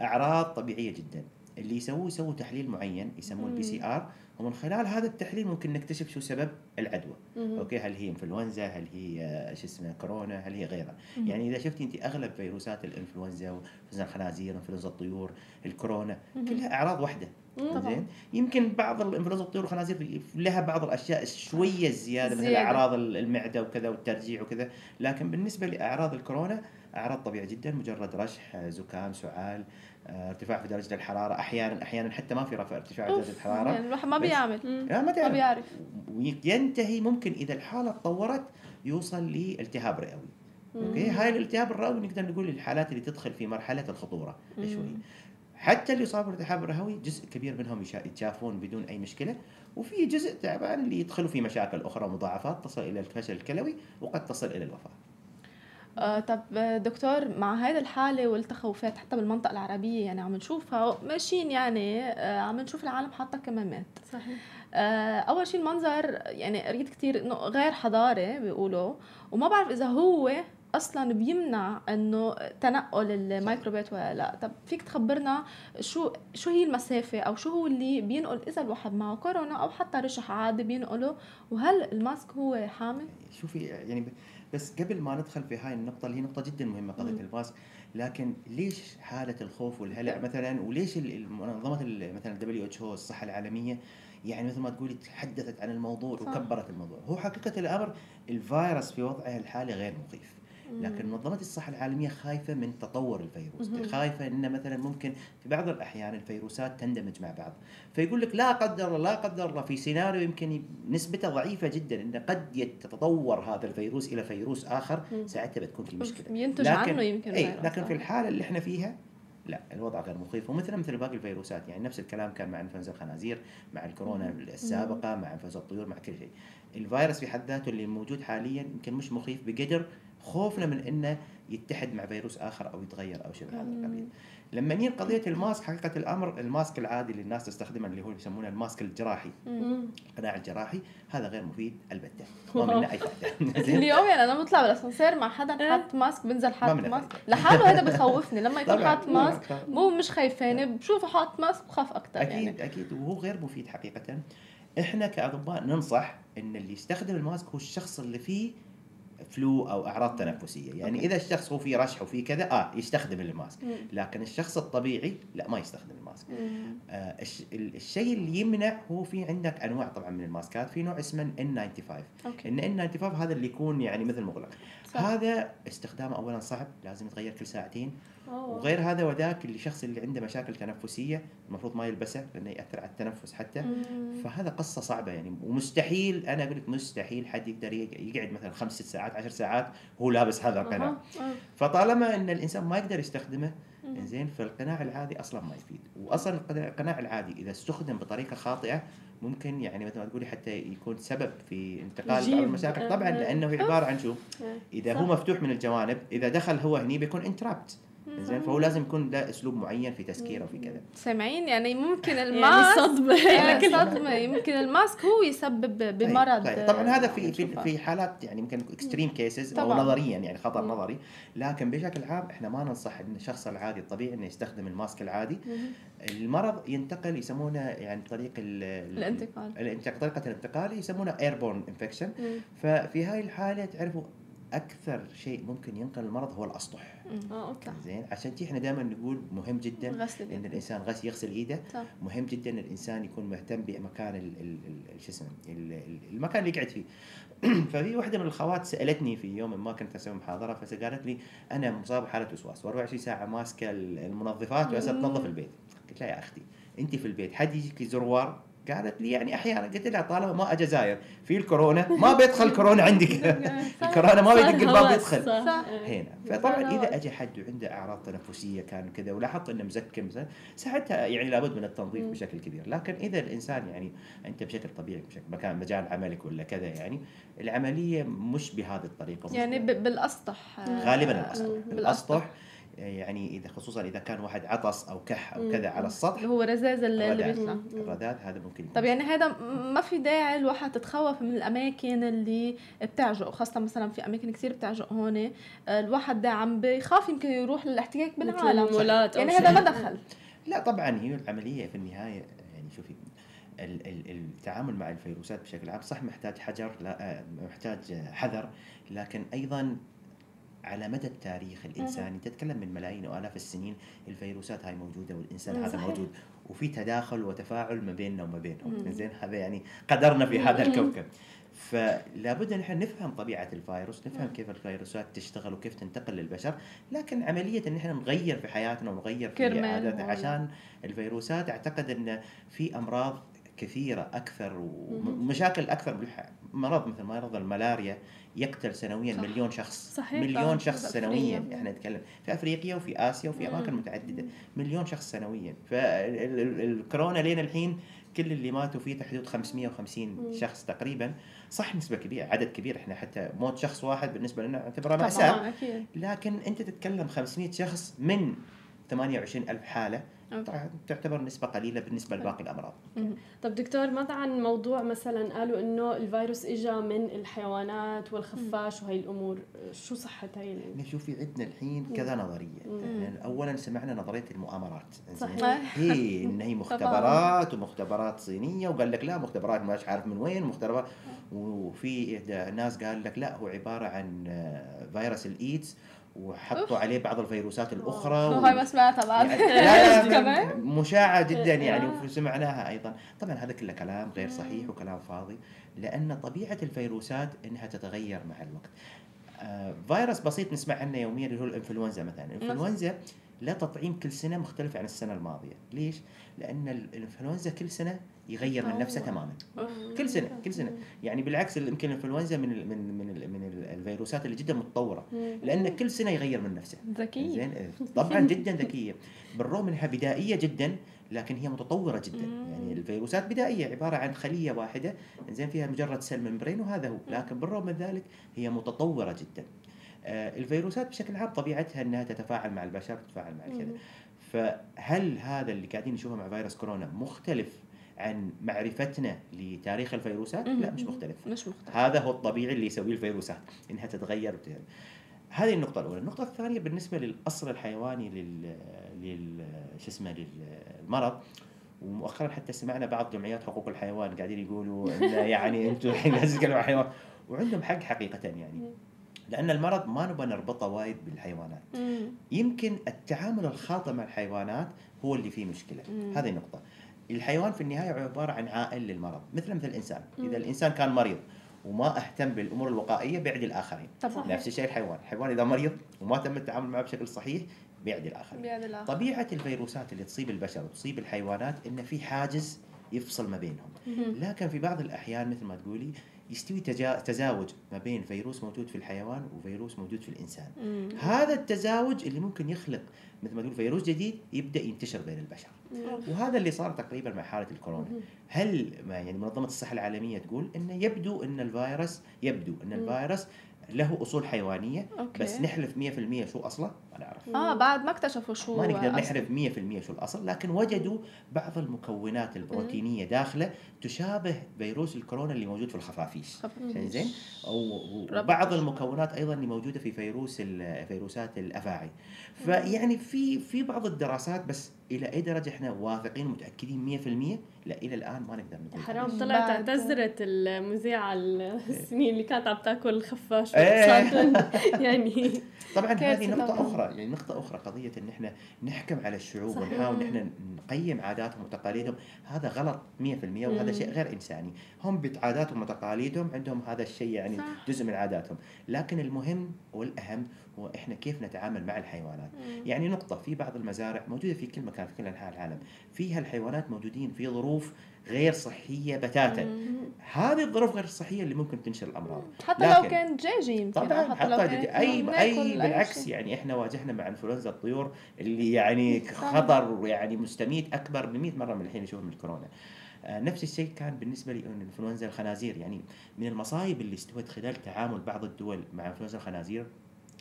أعراض طبيعية جداً. اللي يسووه يسووا تحليل معين يسموه البي سي ار، ومن خلال هذا التحليل ممكن نكتشف شو سبب العدوى. مم. اوكي، هل هي انفلونزا، هل هي شو اسمه كورونا، هل هي غيرها. مم. يعني اذا شفتي انت اغلب فيروسات الانفلونزا وانفلونزا الخنازير، انفلونزا الطيور، الكورونا، مم. كلها اعراض واحده. زين، يمكن بعض الانفلونزا الطيور والخنازير لها بعض الاشياء شويه زياده مثل اعراض المعده وكذا والترجيع وكذا، لكن بالنسبه لاعراض الكورونا اعراض طبيعيه جدا، مجرد رشح، زكام، سعال، ارتفاع في درجة الحرارة، أحيانا أحيانا حتى ما في رفع ارتفاع في درجة الحرارة، يعني الواحد ما بيعمل لا ما تعرف. ما بيعرف، وينتهي ممكن إذا الحالة تطورت يوصل لالتهاب رئوي. أوكي، هاي الالتهاب الرئوي نقدر نقول الحالات اللي تدخل في مرحلة الخطورة شوي. حتى اللي يصابوا بالتهاب الرئوي جزء كبير منهم يتشافون بدون أي مشكلة، وفي جزء تعبان اللي يدخلوا في مشاكل أخرى مضاعفات تصل إلى الفشل الكلوي وقد تصل إلى الوفاة. آه طب دكتور، مع هذه الحالة والتخوفات حتى بالمنطقة العربية يعني عم نشوفها ماشيين، يعني آه عم نشوف العالم حاطة كمامات. صحيح. آه أول شيء المنظر يعني قريت كتير إنه غير حضاري بيقولوا، وما بعرف إذا هو أصلا بيمنع إنه تنقل الميكروبات ولا لا. طب فيك تخبرنا شو شو هي المسافة أو شو هو اللي بينقل إذا الواحد معه كورونا أو حتى رشح عادي بينقله، وهل الماسك هو حامل؟ شوفي يعني بس قبل ما ندخل في هاي النقطة اللي هي نقطة جدا مهمة قضية الماسك، لكن ليش حالة الخوف والهلع مثلا، وليش منظمة مثلا دبليو اتش او الصحة العالمية يعني مثل ما تقولي تحدثت عن الموضوع وكبرت الموضوع؟ هو حقيقة الأمر الفيروس في وضعه الحالي غير مخيف، لكن منظمة الصحة العالمية خايفة من تطور الفيروس، خايفة إن مثلا ممكن في بعض الأحيان الفيروسات تندمج مع بعض، فيقول لك لا قدر الله لا قدر الله في سيناريو يمكن نسبته ضعيفة جدا إن قد يتطور هذا الفيروس إلى فيروس آخر، ساعتها بتكون في مشكلة ينتج عنه يمكن. أي لكن في الحالة اللي إحنا فيها لا، الوضع غير مخيف، ومثل مثل باقي الفيروسات يعني نفس الكلام كان مع انفلونزا الخنازير، مع الكورونا السابقة، مع انفلونزا الطيور، مع كل شيء. الفيروس في حد ذاته اللي موجود حاليا يمكن مش مخيف بقدر خوفنا من انه يتحد مع فيروس اخر او يتغير او شيء من هذا القبيل. لما نيجي قضيه الماسك، حقيقه الامر الماسك العادي اللي الناس تستخدمه اللي هو يسمونه الماسك الجراحي، القناع الجراحي، هذا غير مفيد البته، ما منه اي فائده. اليوم يعني انا بطلع بالاسانسير مع حدا حاط ماسك، بنزل حاط ماسك لحاله، هذا بخوفني. لما يكون حاط ماسك مو مش خايفاني، بشوفه حاط ماسك بخاف اكثر. اكيد يعني. اكيد، وهو غير مفيد حقيقه. احنا كاطباء ننصح ان اللي يستخدم الماسك هو الشخص اللي فيه فلو او اعراض تنفسيه، يعني أوكي. اذا الشخص هو في رشح وفي كذا اه يستخدم الماسك، مم. لكن الشخص الطبيعي لا ما يستخدم الماسك. آه الشيء اللي يمنع هو في عندك انواع طبعا من الماسكات، في نوع اسمه إن خمسة وتسعين. ان إن خمسة وتسعين هذا اللي يكون يعني مثل مغلق، صح. هذا استخدامه اولا صعب، لازم يتغير كل ساعتين. أوه. وغير هذا وذاك اللي شخص اللي عنده مشاكل تنفسيه المفروض ما يلبسه لانه ياثر على التنفس حتى. مم. فهذا قصه صعبه يعني، ومستحيل انا اقول لك مستحيل حد يقدر يقعد مثلا خمس ساعات عشر ساعات هو لابس هذا القناع. أه. أه. فطالما ان الانسان ما يقدر يستخدمه زين، فالقناع العادي اصلا ما يفيد، واصلا القناع العادي اذا استخدم بطريقه خاطئه ممكن يعني مثل ما تقولي حتى يكون سبب في انتقال بعض المشاكل طبعا، لانه عباره عن شو اذا هو مفتوح من الجوانب، اذا دخل هو هني بيكون انترابت زين، فهو لازم يكون له اسلوب معين في تسكيره وفي كذا. سامعين يعني ممكن الماسك صدمه يعني صدمه يمكن الماسك هو يسبب بمرض. طيب. طبعا هذا في في, في حالات يعني يمكن اكستريم كيسز او نظريا يعني خطر مم. نظري، لكن بشكل عام احنا ما ننصح ان الشخص العادي الطبيعي انه يستخدم الماسك العادي. مم. المرض ينتقل يسمونه يعني طريق الانتقال، طريقه الانتقال يسمونه ايربورن انفكشن. ففي هاي الحاله تعرفوا اكثر شيء ممكن ينقل المرض هو الاسطح. اه اوكي زين، عشان كذا احنا دائما نقول مهم جدا ان الانسان غسل يغسل ايده. طب. مهم جدا ان الانسان يكون مهتم بمكان شو اسمه المكان اللي قاعد فيه. ففي وحده من الخوات سالتني في يوم ما كنت اسوي محاضره، فقالت لي انا مصاب بحاله وسواس وأربعة وعشرين ساعه ماسكه المنظفات وجالسه تنظف البيت. قلت لها يا اختي انت في البيت حد يجيك زوار قالت لي يعني احيانا. قلت لها طالما ما اجازاير في الكورونا ما بيدخل كورونا عندك. الكورونا ما بيدق الباب يدخل هنا. فطبعا اذا اجى حد وعنده اعراض تنفسيه كان كذا ولاحظت انه مزكم مثلا ساعتها يعني لابد من التنظيف بشكل كبير. لكن اذا الانسان يعني انت بشكل طبيعي بشكل مكان مجال عملك ولا كذا يعني العمليه مش بهذه الطريقه يعني بالاسطح غالبا. الاسطح بالاسطح يعني اذا خصوصا اذا كان واحد عطس او كح او كذا على السطح اللي هو رذاذ اللي بيطلع الرذاذ هذا ممكن. طب يعني هذا ما في داعي الواحد تتخوف من الاماكن اللي بتعجق، خاصه مثلا في اماكن كثير بتعجق هون الواحد ده عم بيخاف يمكن يروح للاحتكاك بالعالم يعني هذا ما دخل. لا طبعا هي العمليه في النهايه يعني شوفي التعامل مع الفيروسات بشكل عام صح محتاج حجر لا محتاج حذر، لكن ايضا على مدى التاريخ الإنساني تتكلم من ملايين وآلاف السنين الفيروسات هاي موجودة والإنسان هذا موجود وفي تداخل وتفاعل ما بيننا وما بينهم. زين هذا يعني قدرنا في هذا الكوكب. فلا بد ان احنا نفهم طبيعه الفيروس، نفهم كيف الفيروسات تشتغل وكيف تنتقل للبشر، لكن عمليه ان احنا نغير في حياتنا ونغير في عاداتنا عشان الفيروسات. اعتقد ان في امراض كثيره اكثر ومشاكل اكثر بالحياه. مرض مثل مرض الملاريا يقتل سنويا صح. مليون شخص صحيح. مليون شخص سنويا احنا نتكلم في افريقيا وفي اسيا وفي اماكن متعدده مليون شخص سنويا. فالكورونا لين الحين كل اللي ماتوا فيه تحديد خمسمية وخمسين مم. شخص تقريبا صح نسبه كبيره عدد كبير. احنا حتى موت شخص واحد بالنسبه لنا نعتبره مأساة، لكن انت تتكلم خمسمية شخص من ثمانية وعشرين ألف حاله طبعا تعتبر نسبة قليلة بالنسبة لباقي الأمراض. طب دكتور ما عن موضوع مثلا قالوا إنه الفيروس إجا من الحيوانات والخفاش وهي الأمور، شو صحة هاي؟ نشوفي عندنا الحين كذا نظرية. يعني أولا سمعنا نظرية المؤامرات صحيح هي إن هي مختبرات ومختبرات صينية وقال لك لا مختبرات ماش عارف من وين مختبرات، وفي ناس قال لك لا هو عبارة عن فيروس الإيدز وحطوا عليه بعض الفيروسات الأخرى وهي ما سمعتها بعد يعني مشاعة جدا يعني وسمعناها أيضا. طبعا هذا كله كلام غير صحيح وكلام فاضي لأن طبيعة الفيروسات إنها تتغير مع الوقت. آه فيروس بسيط نسمع عنه يوميا اللي هو الإنفلونزا مثلا. الإنفلونزا لا تطعيم كل سنة مختلف عن السنة الماضية. ليش؟ لأن الإنفلونزا كل سنة يغير من نفسه تماما كل سنة كل سنة يعني بالعكس يمكن الإنفلونزا من ال من من من الفيروسات اللي جدا متطورة لأن كل سنة يغير من نفسه. ذكية طبعا جدا ذكية بالرغم أنها بدائية جدا لكن هي متطورة جدا. يعني الفيروسات بدائية عبارة عن خلية واحدة إنزين فيها مجرد سيل ممبرين وهذا هو، لكن بالرغم من ذلك هي متطورة جدا. الفيروسات بشكل عام طبيعتها أنها تتفاعل مع البشر تتفاعل مع كذا. فهل هذا اللي قاعدين نشوفه مع فيروس كورونا مختلف عن معرفتنا لتاريخ الفيروسات؟ لا مش مختلف. مش مختلف هذا هو الطبيعي اللي يسويه الفيروسات أنها تتغير وتتغير. هذه النقطة الأولى. النقطة الثانية بالنسبة للأصل الحيواني لل لل شو اسمه للمرض، ومؤخرا حتى سمعنا بعض جمعيات حقوق الحيوان قاعدين يقولوا إن يعني أنتم الحين لازم تتكلموا عن الحيوان وعندهم حق حقيقة يعني لأن المرض ما نبغى نربطه وايد بالحيوانات. مم. يمكن التعامل الخاطئ مع الحيوانات هو اللي فيه مشكلة. مم. هذه نقطة. الحيوان في النهاية عبارة عن عائل للمرض مثل مثل الإنسان. مم. إذا الإنسان كان مريض وما أهتم بالأمور الوقائية بيعدي الآخرين. طبعا. نفس الشيء الحيوان، الحيوان إذا مريض وما تم التعامل معه بشكل صحيح بيعدي الآخرين. بيعدي الآخرين. طبيعة الفيروسات اللي تصيب البشر وتصيب الحيوانات إن في حاجز يفصل ما بينهم. مم. لكن في بعض الأحيان مثل ما تقولي يستوي تزاوج ما بين فيروس موجود في الحيوان وفيروس موجود في الإنسان. مم. هذا التزاوج اللي ممكن يخلق مثل ما تقول فيروس جديد يبدأ ينتشر بين البشر. مم. وهذا اللي صار تقريبا مع حالة الكورونا. مم. هل يعني منظمة الصحة العالمية تقول إنه يبدو إن الفيروس يبدو إن الفيروس له أصول حيوانية. أوكي. بس نحلف مية بالمية شو أصله ما نعرف. آه بعد ما اكتشفوا شو ما نقدر نحلف مية بالمية شو الأصل، لكن وجدوا بعض المكونات البروتينية داخله تشابه فيروس الكورونا اللي موجود في الخفافيش. زين وبعض المكونات أيضا اللي موجودة في فيروس الفيروسات الأفاعي. فيعني في في بعض الدراسات بس إلى أي درجة إحنا واثقين متأكدين مية بالمية لا إلى الآن ما نقدر نقول. حرام طلعت اعتذرت المذيعة السنين اللي كانت عم تاكل الخفاش. يعني طبعا هذه نقطة أخرى يعني نقطة أخرى قضية إن إحنا نحكم على الشعوب ونحاول إحنا نقيم عاداتهم وتقاليدهم هذا غلط مية بالمية وهذا شيء غير إنساني. هم بعاداتهم وتقاليدهم عندهم هذا الشيء يعني صح. جزء من عاداتهم، لكن المهم والأهم هو إحنا كيف نتعامل مع الحيوانات. مم. يعني نقطة في بعض المزارع موجودة في كل مكان في كل أنحاء العالم فيها الحيوانات موجودين في ظروف ظروف غير صحيه بتاتا. هذه الظروف غير الصحيه اللي ممكن تنشر الامراض، حتى لو كان دجاجه يمكن طبعا، حتى لو كان اي اي بالعكس. يعني احنا واجهنا مع انفلونزا الطيور اللي يعني خطر يعني مستميت اكبر ب مئة مره من الحين نشوفه من الكورونا. نفس الشيء كان بالنسبه لانفلونزا الخنازير. يعني من المصايب اللي استوت خلال تعامل بعض الدول مع انفلونزا الخنازير،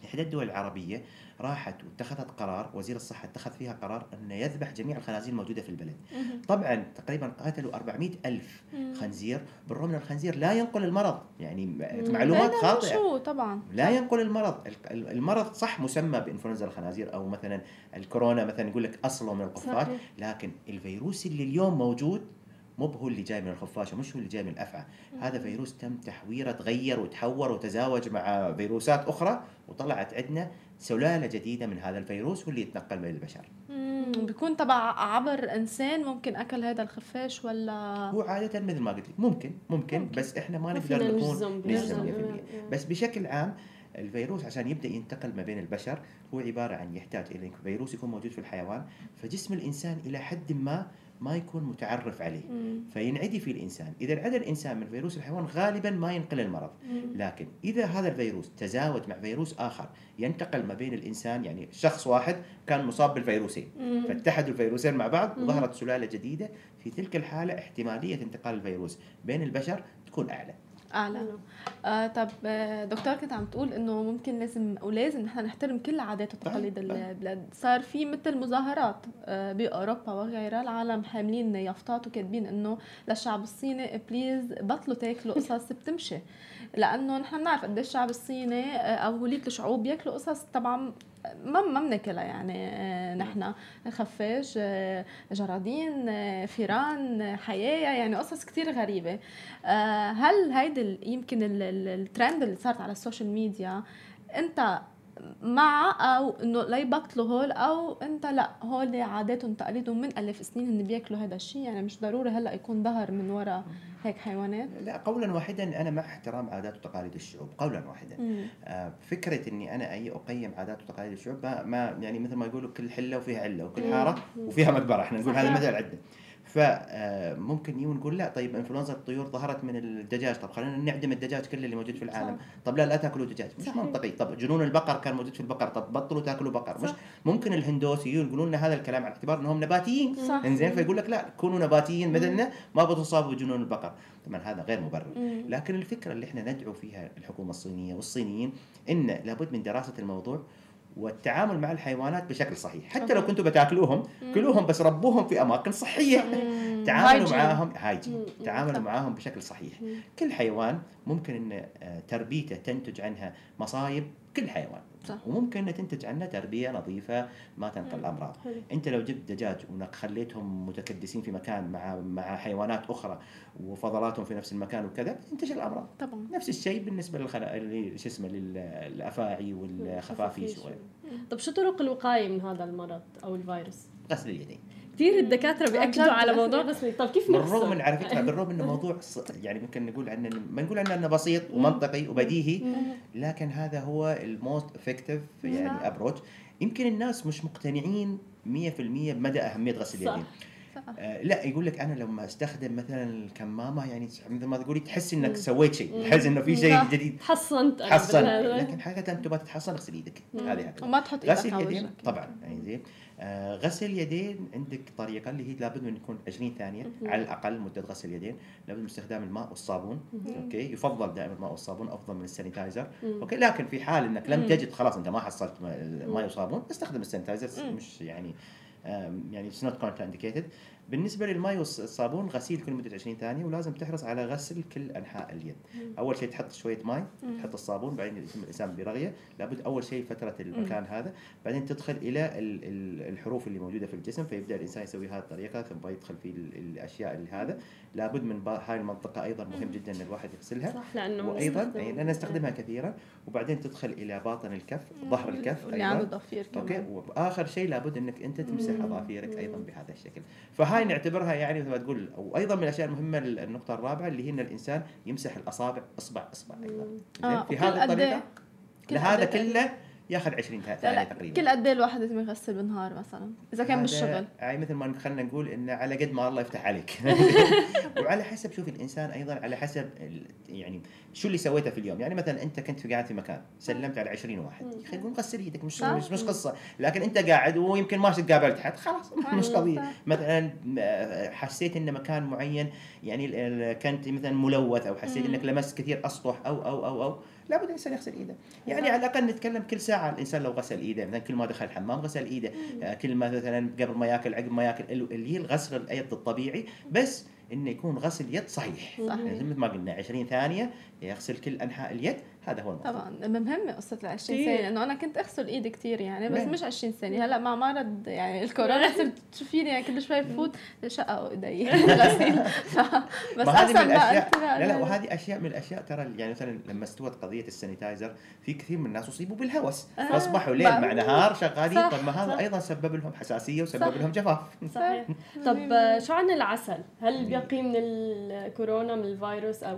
إحدى الدول العربية راحت واتخذت قرار، وزير الصحة اتخذ فيها قرار أنه يذبح جميع الخنازير الموجودة في البلد. طبعا تقريبا قاتلوا أربعمئة ألف خنزير، بالرغم أن الخنزير لا ينقل المرض، يعني معلومات خاطئة طبعا، لا ينقل المرض. المرض صح مسمى بإنفلونزا الخنازير، أو مثلا الكورونا مثلا يقول لك أصله من القفاش، لكن الفيروس اللي اليوم موجود مو هو اللي جاي من الخفاش ومش هو اللي جاي من الأفعى. هذا فيروس تم تحويره، تغير وتحور وتزاوج مع فيروسات أخرى، وطلعت عندنا سلالة جديدة من هذا الفيروس واللي يتنقل بين البشر. امم بيكون تبع عبر إنسان ممكن أكل هذا الخفاش ولا هو عادة مثل ما قلت لك ممكن ممكن ممكن بس إحنا ما نقدر نكون نجزم مية بالمية. بس بشكل عام الفيروس عشان يبدأ ينتقل ما بين البشر هو عبارة عن يحتاج إلى فيروس يكون موجود في الحيوان، فجسم الإنسان إلى حد ما ما يكون متعرف عليه مم. فينعدي في الإنسان. إذا انعدى الإنسان من فيروس الحيوان غالبا ما ينقل المرض، مم. لكن إذا هذا الفيروس تزاوج مع فيروس آخر ينتقل ما بين الإنسان، يعني شخص واحد كان مصاب بالفيروسين، مم. فاتحدوا الفيروسين مع بعض وظهرت سلالة جديدة، في تلك الحالة احتمالية انتقال الفيروس بين البشر تكون أعلى أعلى. آه طب دكتور كنت عم تقول إنه ممكن لازم أو لازم نحن نحترم كل عادات وتقاليد البلاد. صار في مثل مظاهرات آه بأوروبا وغيرها، العالم حاملين يافطات وكاتبين إنه للشعب الصيني بليز بطلوا تاكلوا قصص بتمشي، لأنه نحن نعرف قديش الشعب الصيني آه أو هوليك الشعوب ياكلوا قصص طبعا ما ما بناكلها، يعني آه نحن خفاش، آه جرادين، آه فيران، آه حياة، يعني قصص كتير غريبة. آه هل هيدا يمكن الترند اللي صارت على السوشيال ميديا انت مع، او انه لا يبطلوا هول، او انت لا هول عاداتهم وتقاليدهم من ألف سنين هن بياكلوا هذا الشيء، يعني مش ضروري هلا يكون ظهر من وراء هيك حيوانات؟ لا، قولا واحدا انا مع احترام عادات وتقاليد الشعوب، قولا واحدا. آه فكره اني انا اي اقيم عادات وتقاليد الشعوب ما، يعني مثل ما يقولوا كل حله وفيها عله وكل حاره مم. وفيها مقبره، احنا نقول هذا مثل عندنا. فممكن يجون نقول لا طيب انفلونزا الطيور ظهرت من الدجاج، طب خلينا نعدم الدجاج كله اللي موجود في العالم، طب لا لا تاكلوا دجاج، مش منطقي. طب جنون البقر كان موجود في البقر، طب بطلوا تاكلوا بقر، مش ممكن. الهندوسيين يقولون لنا هذا الكلام على اعتبار انهم نباتيين، انزين فيقول لك لا كونوا نباتيين مثلنا ما بتصابوا بجنون البقر، طبعا هذا غير مبرر. لكن الفكره اللي احنا ندعو فيها الحكومه الصينيه والصينيين ان لابد من دراسه الموضوع والتعامل مع الحيوانات بشكل صحيح، حتى لو كنتوا بتاكلوهم كلوهم بس ربوهم في اماكن صحيه، تعاملوا معاهم هايجين، تعاملوا معاهم بشكل صحيح. كل حيوان ممكن ان تربيته تنتج عنها مصايب، كل حيوان صح. وممكن ان تنتج عنها تربيه نظيفه ما تنقل الامراض. انت لو جبت دجاج وخليتهم متكدسين في مكان مع مع حيوانات اخرى وفضلاتهم في نفس المكان وكذا تنتشر الامراض طبعا. نفس الشيء بالنسبه للخل... شو اسمه للافاعي والخفافيش. طب شو طرق الوقايه من هذا المرض او الفيروس؟ غسل اليدين. كثير الدكاتره بياكدوا على موضوع غسل. طب كيف نغسل؟ بالرغم من على فكره بالرغم انه موضوع يعني ممكن نقول عنه ما نقول عنه انه بسيط ومنطقي وبديهي، لكن هذا هو الموست افكتيف يعني ابروتش. يمكن الناس مش مقتنعين مئة بالمئة بمدى اهميه غسل اليدين. آه لا يقول لك انا لما استخدم مثلا الكمامه يعني مثل ما تقولي تحس انك سويت شيء، تحس انه في شيء جديد، حصنت انا حصن. لكن حقيقه انت ما تتحصن، اغسل ايدك هذه وما تحط ايدك غسل يدين طبعا. يعني زين آه غسل يدين عندك طريقه اللي هي لابد من يكون عشرين ثانيه مم. على الاقل مده غسل اليدين، لابد من استخدام الماء والصابون. مم. اوكي يفضل دائما الماء والصابون افضل من السانيتايزر. اوكي لكن في حال انك لم تجد خلاص انت ما حصلت ماء وصابون استخدم السانيتايزر، مش يعني يعني it's not contraindicated. بالنسبة للماء والصابون غسيل كل مدة عشرين ثانية، ولازم تحرص على غسل كل أنحاء اليد. مم. أول شيء تحط شوية ماء، تحط الصابون، بعدين يتم الإسام برغية، لابد أول شيء فترة المكان مم. هذا، بعدين تدخل إلى الحروف اللي موجودة في الجسم، فيبدأ الإنسان يسوي هذه الطريقة ثم يدخل في الأشياء اللي هذا، لابد من هاي المنطقة أيضا مهم جدا أن الواحد يغسلها. صح لأنه وأيضا لأن نستخدمها كثيرا، وبعدين تدخل إلى باطن الكف، ظهر الكف أيضا. أوكي وآخر شيء لابد أنك أنت تمسح أظافيرك أيضا بهذا الشكل. فهاي نعتبرها يعني مثل ما تقول. وايضا من الاشياء المهمه النقطه الرابعه اللي هي ان الانسان يمسح الاصابع اصبع اصبع ايضا. آه في هذه الطريقه لهذا كله ياخذ عشرين ثلاثين ثانية تقريبا. كل قد ايه الواحد لازم يغسل بالنهار مثلا اذا كان بالشغل؟ اي مثل ما خلينا نقول انه على قد ما الله يفتح عليك. وعلى حسب شوف الانسان ايضا على حسب يعني شو اللي سويته في اليوم. يعني مثلا انت كنت قاعد في مكان سلمت على عشرين واحد، يا اخي قوم غسل ايدك، مش مش, مش قصه. لكن انت قاعد ويمكن ما تقابلت حد، خلاص مش قضيه. مثلا حسيت ان مكان معين يعني كنت مثلا ملوث او حسيت انك لمست كثير اسطح او او او او لابد الانسان يغسل ايده. يعني على الاقل نتكلم كل ساعه الانسان لو غسل ايده، مثلا كل ما دخل الحمام غسل ايده، كل ما مثلا قبل ما ياكل عقب ما ياكل، اللي هي الغسل اليد الطبيعي، بس انه يكون غسل يد صحيح. يعني مثل ما قلنا عشرين ثانية يغسل كل انحاء اليد، هذا هو الموضوع. طبعا مهمه قصه ال عشرين ثانية، لانه انا كنت اغسل ايدي كثير يعني، بس مش عشرين ثانية. هلا مع مرض يعني الكورونا صرت تشوفيني يعني كل شوي بفوت شقه ايدي غسيل. بس هذه الاشياء لا لا، وهذه اشياء من الاشياء ترى يعني مثلا لما استوت قضيه السانيتايزر في كثير من الناس اصيبوا بالهوس، اصبحوا ليل مع نهار شغالين. طب ما هذا ايضا سبب لهم حساسيه وسبب لهم جفاف. صحيح. طب شو عن العسل؟ هل بيقي من الكورونا من الفيروس؟ او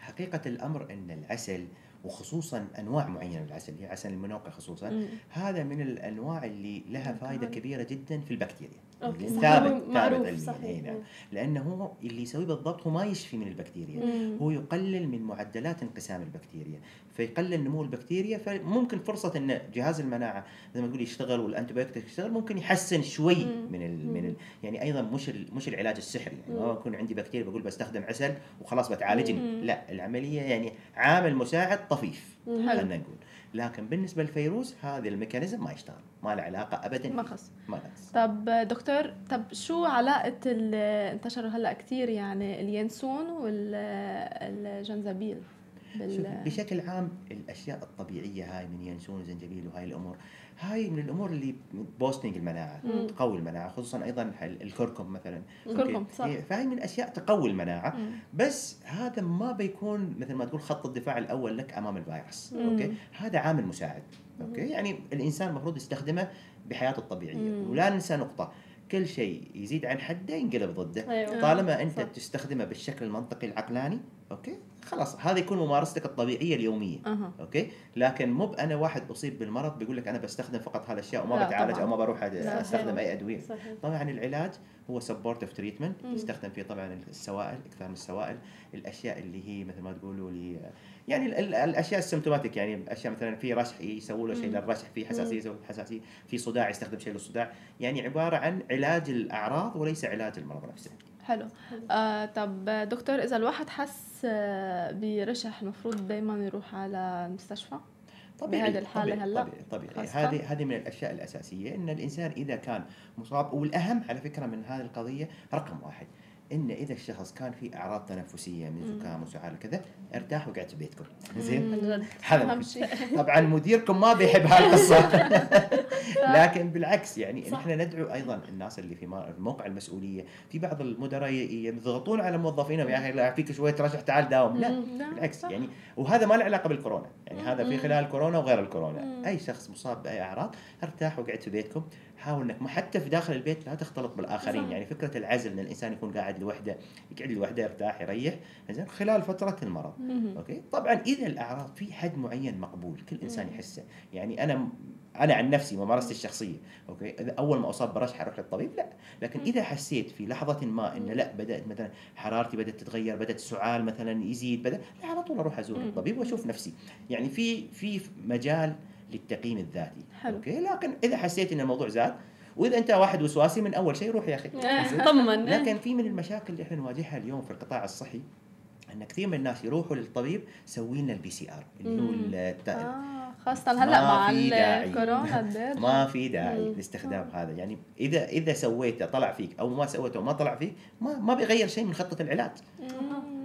حقيقه الامر ان العسل وخصوصا انواع معينه من العسل، هي عسل المنوقع خصوصا، مم. هذا من الانواع اللي لها فائده كبيره جدا في البكتيريا. أوكي. ثابت معروف صحيح، لانه هو اللي يسويه بالضبط هو ما يشفي من البكتيريا، مم. هو يقلل من معدلات انقسام البكتيريا، فيقلل نمو البكتيريا، فممكن فرصه ان جهاز المناعه زي ما تقول يشتغل والانتيبيوتيك يشتغل، ممكن يحسن شوي من ال من ال يعني ايضا مش مش العلاج السحري، يعني ما يكون عندي بكتيريا بقول بستخدم عسل وخلاص بتعالجني، لا، العمليه يعني عامل مساعد طفيف خلينا نقول. لكن بالنسبه للفيروس هذا الميكانيزم ما يشتغل، ما له علاقه ابدا، ما خص. طب دكتور، طب شو علاقه انتشروا هلا كثير يعني اليانسون والجنزبيل بال... بشكل عام الاشياء الطبيعيه هاي من ينسون وزنجبيل وهاي الامور، هاي من الامور اللي بوستنج المناعه، مم. تقوي المناعه، خصوصا ايضا الكركم مثلا، الكركم صح، فهي من الاشياء تقوي المناعه، مم. بس هذا ما بيكون مثل ما تقول خط الدفاع الاول لك امام الفيروس، مم. اوكي، هذا عامل مساعد، مم. اوكي، يعني الانسان المفروض يستخدمه بحياته الطبيعيه، مم. ولا ننسى نقطه، كل شيء يزيد عن حده ينقلب ضده. أيوة. طالما انت صح. تستخدمه بالشكل المنطقي العقلاني، اوكي، خلاص هذا يكون ممارستك الطبيعيه اليوميه. أه. اوكي، لكن مو انا واحد اصيب بالمرض بيقول لك انا بستخدم فقط هالاشياء وما بتعالج طبعاً. او ما بروح استخدم اي ادويه. صحيح. طبعا العلاج هو سبورتيف تريتمنت، يستخدم فيه طبعا السوائل، اكثر من السوائل، الاشياء اللي هي مثل ما تقولوا لي يعني الاشياء السمتوماتيك، يعني اشياء مثلا في رشح يسووا له شيء للرشح، في حساسيه يسووا حساسيه، في صداع يستخدم شيء للصداع، يعني عباره عن علاج الاعراض وليس علاج المرض نفسه. حلو. آه طب دكتور، اذا الواحد حس برشح المفروض دائما يروح على المستشفى بهذه الحاله؟ هلا طبيعي، هذه هذه من الاشياء الاساسيه، ان الانسان اذا كان مصاب، والاهم على فكره من هذه القضيه رقم واحد، إن إذا الشخص كان في أعراض تنفسية من زكام وسعال كذا، ارتاح وقعد بيتكم زين، هذا طبعا مديركم ما بيحب هالقصة. لكن بالعكس يعني نحن ندعو أيضا الناس اللي في موقع المسؤولية، في بعض المدراء يضغطون على موظفينهم، يا أخي لا فيك شوية رشح تعال داوم، لا بالعكس يعني، وهذا ما له علاقة بالكورونا، يعني هذا في خلال الكورونا وغير الكورونا، أي شخص مصاب بأي أعراض ارتاح وقعد في بيتكم، حاول انك ما حتى في داخل البيت لا تختلط بالاخرين. صح. يعني فكره العزل ان الانسان يكون قاعد لوحده، يقعد لوحده يرتاح يريح زين خلال فتره المرض. مم. اوكي، طبعا اذا الاعراض في حد معين مقبول كل انسان يحسه، يعني انا انا عن نفسي ممارستي الشخصيه، اوكي، اذا اول ما اصاب برشح اروح للطبيب، لا، لكن اذا حسيت في لحظه ما ان لا بدات مثلا حرارتي بدات تتغير، بدات السعال مثلا يزيد، بدا لا على طول اروح ازور الطبيب واشوف نفسي، يعني في في مجال للتقييم الذاتي. حلو. اوكي، لكن اذا حسيت ان الموضوع زاد، واذا انت واحد وسواسي من اول شيء روح يا اخي طمن. لكن في من المشاكل اللي احنا نواجهها اليوم في القطاع الصحي ان كثير من الناس يروحوا للطبيب، سوي لنا البي سي ار اللي هو التأل، خاصة هلا مع الكورونا ما في داعي لاستخدام هذا، يعني اذا اذا سويته طلع فيك او ما سويته وما طلع فيك ما ما بيغير شيء من خطة العلاج،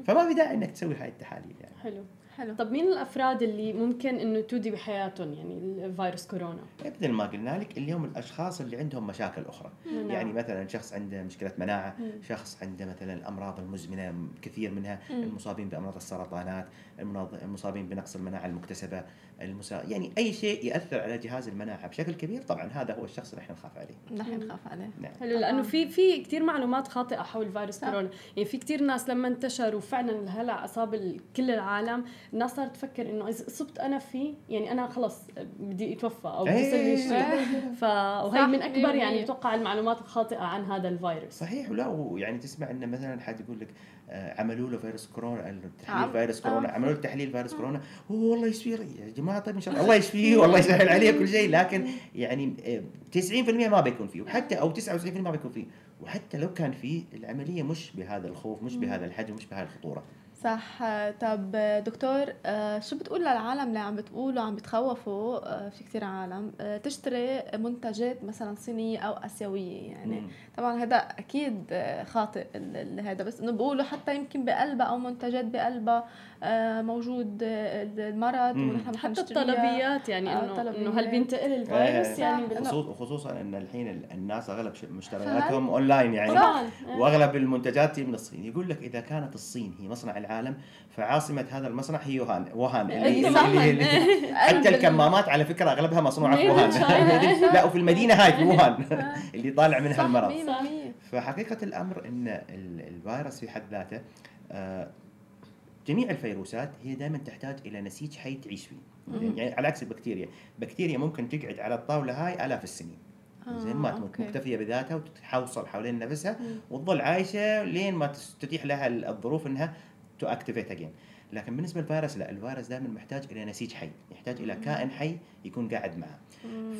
فما في داعي انك تسوي هاي التحاليل يعني. حلو حلو. طب مين الافراد اللي ممكن انه تودي بحياتهم يعني الفيروس كورونا؟ مثل ما قلنا لك اليوم الاشخاص اللي عندهم مشاكل اخرى، مم. يعني مثلا شخص عنده مشكله مناعه، مم. شخص عنده مثلا الامراض المزمنه كثير منها، مم. المصابين بامراض السرطانات، المصابين بنقص المناعه المكتسبه، المسا... يعني اي شيء ياثر على جهاز المناعه بشكل كبير، طبعا هذا هو الشخص اللي احنا نخاف عليه، نحن نخاف عليه. نعم. حلو، لانه في في كثير معلومات خاطئه حول فيروس كورونا، يعني في كثير ناس لما انتشر وفعلا هلا اصاب كل العالم الناس صارت تفكر انه اذا صبت انا فيه يعني انا خلص بدي اتوفى او بدي اسوي شيء. فهي من اكبر يعني اتوقع المعلومات الخاطئه عن هذا الفيروس. صحيح. ولا ويعني تسمع انه مثلا حد يقول لك عملوا له فيروس كورونا، التحليل فيروس كورونا، عملوا له تحليل فيروس كورونا، هو والله يشفيه يا جماعه، طيب ان شاء الله الله يشفيه والله يسهل عليه كل شيء، لكن يعني تسعين بالمئة ما بيكون فيه، وحتى او تسعة وتسعين بالمئة ما بيكون فيه، وحتى لو كان فيه العمليه مش بهذا الخوف، مش بهذا الحجم، مش بهذه الخطوره. صح. طب دكتور شو بتقول للعالم اللي عم بتقولوا عم بتخوفوا؟ في كتير عالم تشتري منتجات مثلا صينية أو آسيوية يعني مم. طبعا هذا أكيد خاطئ هذا، بس إنه بقولوا حتى يمكن بقلبها أو منتجات بقلبها موجود المرض ونحن حتى الطلبيات يعني آه إنه هل بينتقل الفيروس آه يعني خصوص خصوصا إن الحين الناس أغلب مشترياتهم أونلاين يعني طبعاً. وأغلب المنتجات من الصين. يقول لك إذا كانت الصين هي مصنع العالم فعاصمة هذا المصنع هي وهان وهان اللي اللي اللي حتى الكمامات على فكرة أغلبها مصنوعة في وهان لا وفي المدينة هاي في وهان اللي طالع منها المرض. فحقيقة الأمر أن الفيروس في حد ذاته، جميع الفيروسات هي دائما تحتاج إلى نسيج حي تعيش فيه، يعني على عكس البكتيريا. البكتيريا ممكن تقعد على الطاولة هاي آلاف السنين زين ما تموت، مكتفية بذاتها وتتحوصل حوالين نفسها وتظل عايشة لين ما تتيح لها الظروف أنها تو اكتيفيت اجين. لكن بالنسبه للفيروس لا، الفيروس دائما محتاج الى نسيج حي، يحتاج الى كائن حي يكون قاعد معه.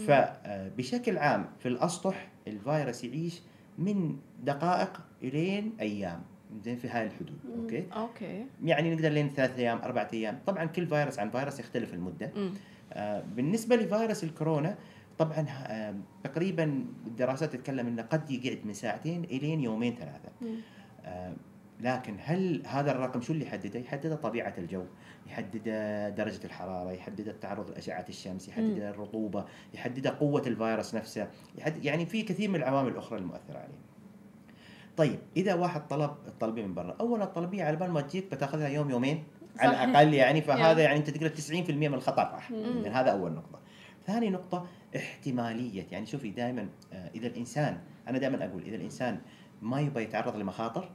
فبشكل عام في الاسطح الفيروس يعيش من دقائق الين ايام، زين في هاي الحدود. اوكي اوكي يعني نقدر لين ثلاث ايام اربع ايام، طبعا كل فيروس عن فيروس يختلف المده. آه بالنسبه لفيروس الكورونا طبعا آه تقريبا الدراسات تتكلم انه قد يقعد من ساعتين الين يومين ثلاثه. آه لكن هل هذا الرقم شو اللي يحدده؟ يحدده طبيعة الجو، يحدده درجة الحرارة، يحدده التعرض لأشعة الشمس، يحدده الرطوبة، يحدده قوة الفيروس نفسه، يحدد يعني في كثير من العوامل الأخرى المؤثرة عليه. طيب إذا واحد طلب الطلبية من برا، أولا الطلبية على بال ما تجيك بتاخذها يوم يومين على الأقل يعني، فهذا يعني أنت تقرأ تسعين بالمئة من الخطر راح. هذا أول نقطة. ثاني نقطة احتمالية، يعني شوفي دائما إذا الإنسان، أنا دائما أقول إذا الإنسان ما يبغى يتعرض لمخاطر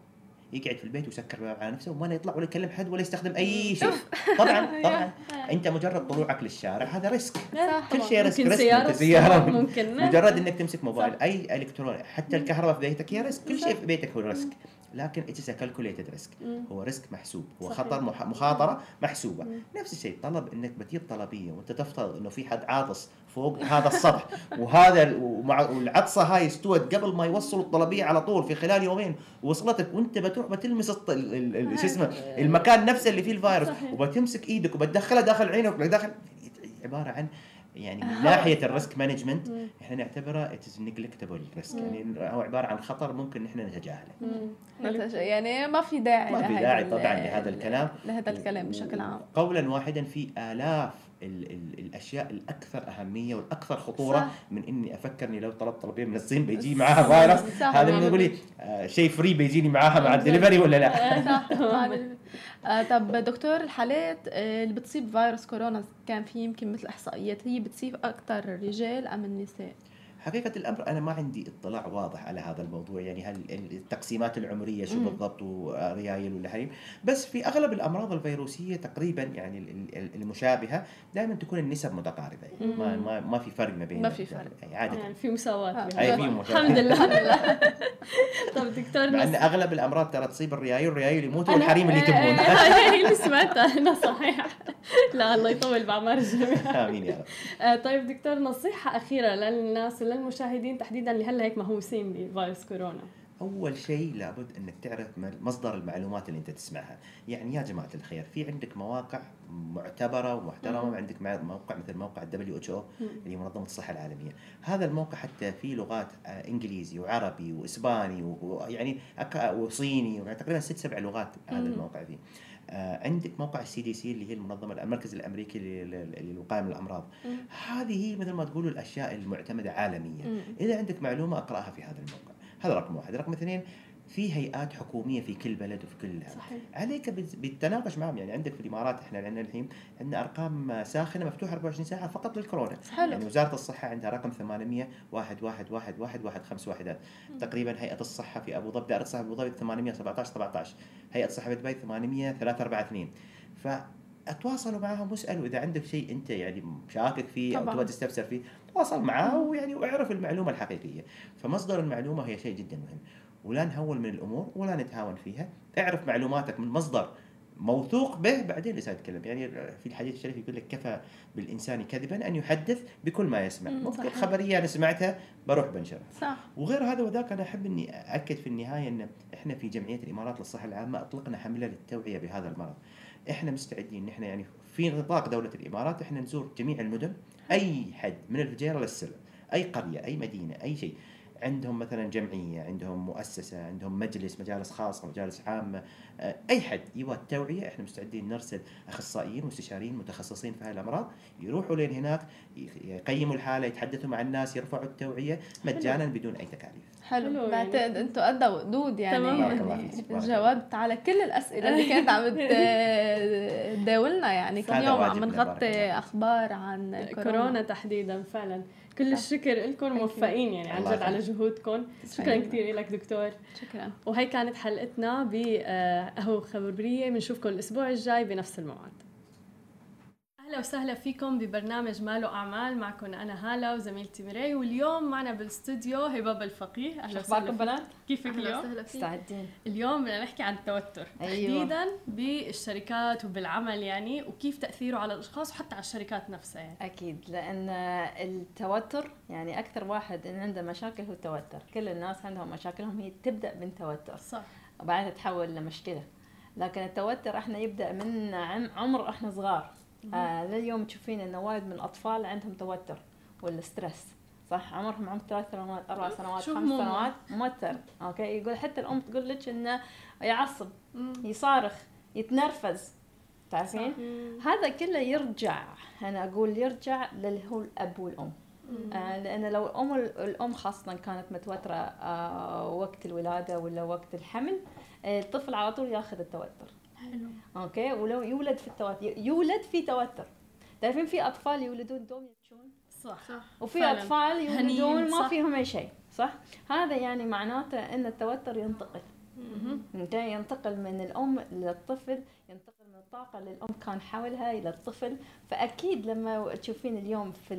يقعد في البيت ويسكر الباب على نفسه وما يطلع ولا يكلم حد ولا يستخدم اي شيء. طبعا طبعا انت مجرد طلوعك للشارع هذا ريسك، كل شيء ريسك، ريسك سيارة، ممكن مجرد انك تمسك موبايل، اي الكتروني، حتى الكهرباء في بيتك هي ريسك، كل شيء في بيتك هو ريسك، لكن اتس كالكوليتد ريسك، هو ريسك محسوب، هو خطر مخاطره محسوبه. نفس الشيء طلب، انك بتجيب طلبيه وانت تفترض انه في حد عاطس فوق هذا السطح وهذا والعطسه هاي استوت قبل ما يوصلوا الطلبيه على طول في خلال يومين، وصلتك وانت بتروح بتلمس شو اسمه المكان نفسه اللي فيه الفيروس وبتمسك ايدك وبتدخلها داخل عينك داخل، عباره عن يعني من ناحيه الريسك مانجمنت احنا نعتبره اتس نيجلكتبل ريسك، يعني هو عباره عن خطر ممكن احنا نتجاهله، يعني ما في داعي ما في داعي طبعا لهذا الكلام لهذا الكلام بشكل عام. قولا واحدا في آلاف ال ال الاشياء الاكثر اهميه والاكثر خطوره. صح. من اني افكرني لو طلبت طلبيه من الصين بيجي معاها فيروس، هذا اللي يقول لي آه شيء فري بيجيني معاها مع الدليفري ولا لا؟ صح. آه طب دكتور الحالات اللي بتصيب فيروس كورونا كان في يمكن مثل احصائيات، هي بتصيب اكثر الرجال ام النساء؟ حقيقة الأمر أنا ما عندي اطلاع واضح على هذا الموضوع، يعني هل التقسيمات العمرية شو بالضبط وريايل ولا هي، بس في أغلب الأمراض الفيروسية تقريبا يعني المشابهة دائما تكون النسب متقاربة، يعني ما, ما ما في فرق ما بين، ما في فرق عادة يعني، في مساواة الحمد لله. طب دكتور مع أن أغلب الأمراض ترى تصيب الريايل، الريايل يموتوا والحريم اللي تبون. هي اللي سمعتها أنا صحيح. لا الله يطول بعمر الجميع. آمين يا رب. طيب دكتور نصيحة أخيرة للناس للمشاهدين تحديدا اللي هلا هيك مهووسين بفيروس كورونا. اول شيء لابد انك تعرف مصدر المعلومات اللي انت تسمعها، يعني يا جماعه الخير في عندك مواقع معتبره ومحترمه، عندك موقع مثل موقع دبليو اتش او اللي منظمه الصحه العالميه، هذا الموقع حتى فيه لغات انجليزي وعربي واسباني ويعني وصيني، تقريبا ست سبع لغات هذا الموقع فيه. عندك موقع السي دي سي اللي هي المنظمه المركز الامريكي للوقايه من الامراض، هذه هي مثل ما تقولوا الاشياء المعتمده عالميا. اذا عندك معلومه اقراها في هذا الموقع، هذا رقم واحد. رقم اثنين في هيئات حكوميه في كل بلد وفي كل هذا، عليك بالتناقش معهم، يعني عندك في الامارات احنا عندنا الحين عندنا ارقام ساخنه مفتوحه أربعة وعشرين ساعه فقط للكورونا، يعني وزاره الصحه عندها رقم ثمانمئة واحد واحد واحد واحد واحد خمسة واحد، تقريبا هيئه الصحه في ابو ظبي، دائره الصحه في ابو ظبي ثمانمئة سبعة عشر سبعة عشر، هيئه الصحه في دبي ثمانمئة ثلاثة أربعة اثنين، ف اتواصلوا معاهم واسالوا اذا عندك شيء انت يعني شاكك فيه طبعاً. او تبغى تستفسر فيه، تواصل معاه ويعني واعرف المعلومه الحقيقيه. فمصدر المعلومه هي شيء جدا مهم، ولا نهول من الامور ولا نتهاون فيها. اعرف معلوماتك من مصدر موثوق به، بعدين لسه اتكلم. يعني في الحديث الشريف يقول لك كفى بالانسان كذبا ان يحدث بكل ما يسمع. ممكن خبريه انا سمعتها بروح بنشرها، صح. وغير هذا وذاك، انا احب اني اكد في النهايه ان احنا في جمعيه الامارات للصحه العامه اطلقنا حمله للتوعيه بهذا المرض. احنا مستعدين، احنا يعني في نطاق دوله الامارات احنا نزور جميع المدن، اي حد من الفجيره للسلع، اي قريه، اي مدينه، اي شيء عندهم مثلا جمعيه، عندهم مؤسسه، عندهم مجلس، مجالس خاصه، مجالس عامه، اي حد يبغى التوعيه احنا مستعدين نرسل اخصائيين واستشاريين متخصصين في هاي الامراض، يروحوا لين هناك يقيموا الحاله، يتحدثوا مع الناس، يرفعوا التوعيه مجانا بدون اي تكاليف. حلو، يعني انتم قد ودود يعني. يعني جاوبت على كل الاسئله اللي كانت عم تداولنا، يعني كل يوم عم نغطي اخبار عن كورونا. كورونا تحديدا. فعلا كل الشكر لكم، موفقين يعني عن جد على جهودكم. شكرا كثير لك دكتور. شكرا. وهي كانت حلقتنا بقهوة وخبرية، بنشوفكم الاسبوع الجاي بنفس الموعد. اهلا وسهلا فيكم ببرنامج ماله اعمال، معكم انا هاله وزميلتي مراي، واليوم معنا بالاستوديو هبابة الفقيه. اهلا وسهلا بنات، كيفك اليوم؟ مستعدين. اليوم بدنا نحكي عن التوتر تحديدا بالشركات وبالعمل يعني، وكيف تاثيره على الاشخاص وحتى على الشركات نفسها يعني. اكيد، لان التوتر يعني اكثر واحد إن عنده مشاكل هو التوتر. كل الناس عندهم مشاكلهم هي تبدا من توتر، صح، وبعدين تتحول لمشكله. لكن التوتر احنا يبدا من عمر احنا صغار. آه لليوم تشوفين إنه وايد من الأطفال عندهم توتر والسترس، صح. عمرهم عمر ثلاث سنوات، أربع سنوات، خمس سنوات موتر. أوكي، يقول حتى الأم تقول لك إنه يعصب، يصارخ، يتنرفز، تعرفين؟ هذا كله يرجع، أنا أقول يرجع للي هو الأب والأم. آه لأن لو الأم الأم خاصة كانت متوترة آه وقت الولادة ولا وقت الحمل، آه الطفل على طول ياخذ التوتر. حلو. اوكي، ولو يولد في التوتر، يولد في توتر. تعرفين في اطفال يولدون دوم يبكون، صح، صح. وفي اطفال يولدون ما فيهم اي شيء، صح. هذا يعني معناته ان التوتر ينتقل، اها ينتقل من الام للطفل، ينتقل من الطاقه للام كان حولها الى الطفل. فاكيد لما تشوفين اليوم في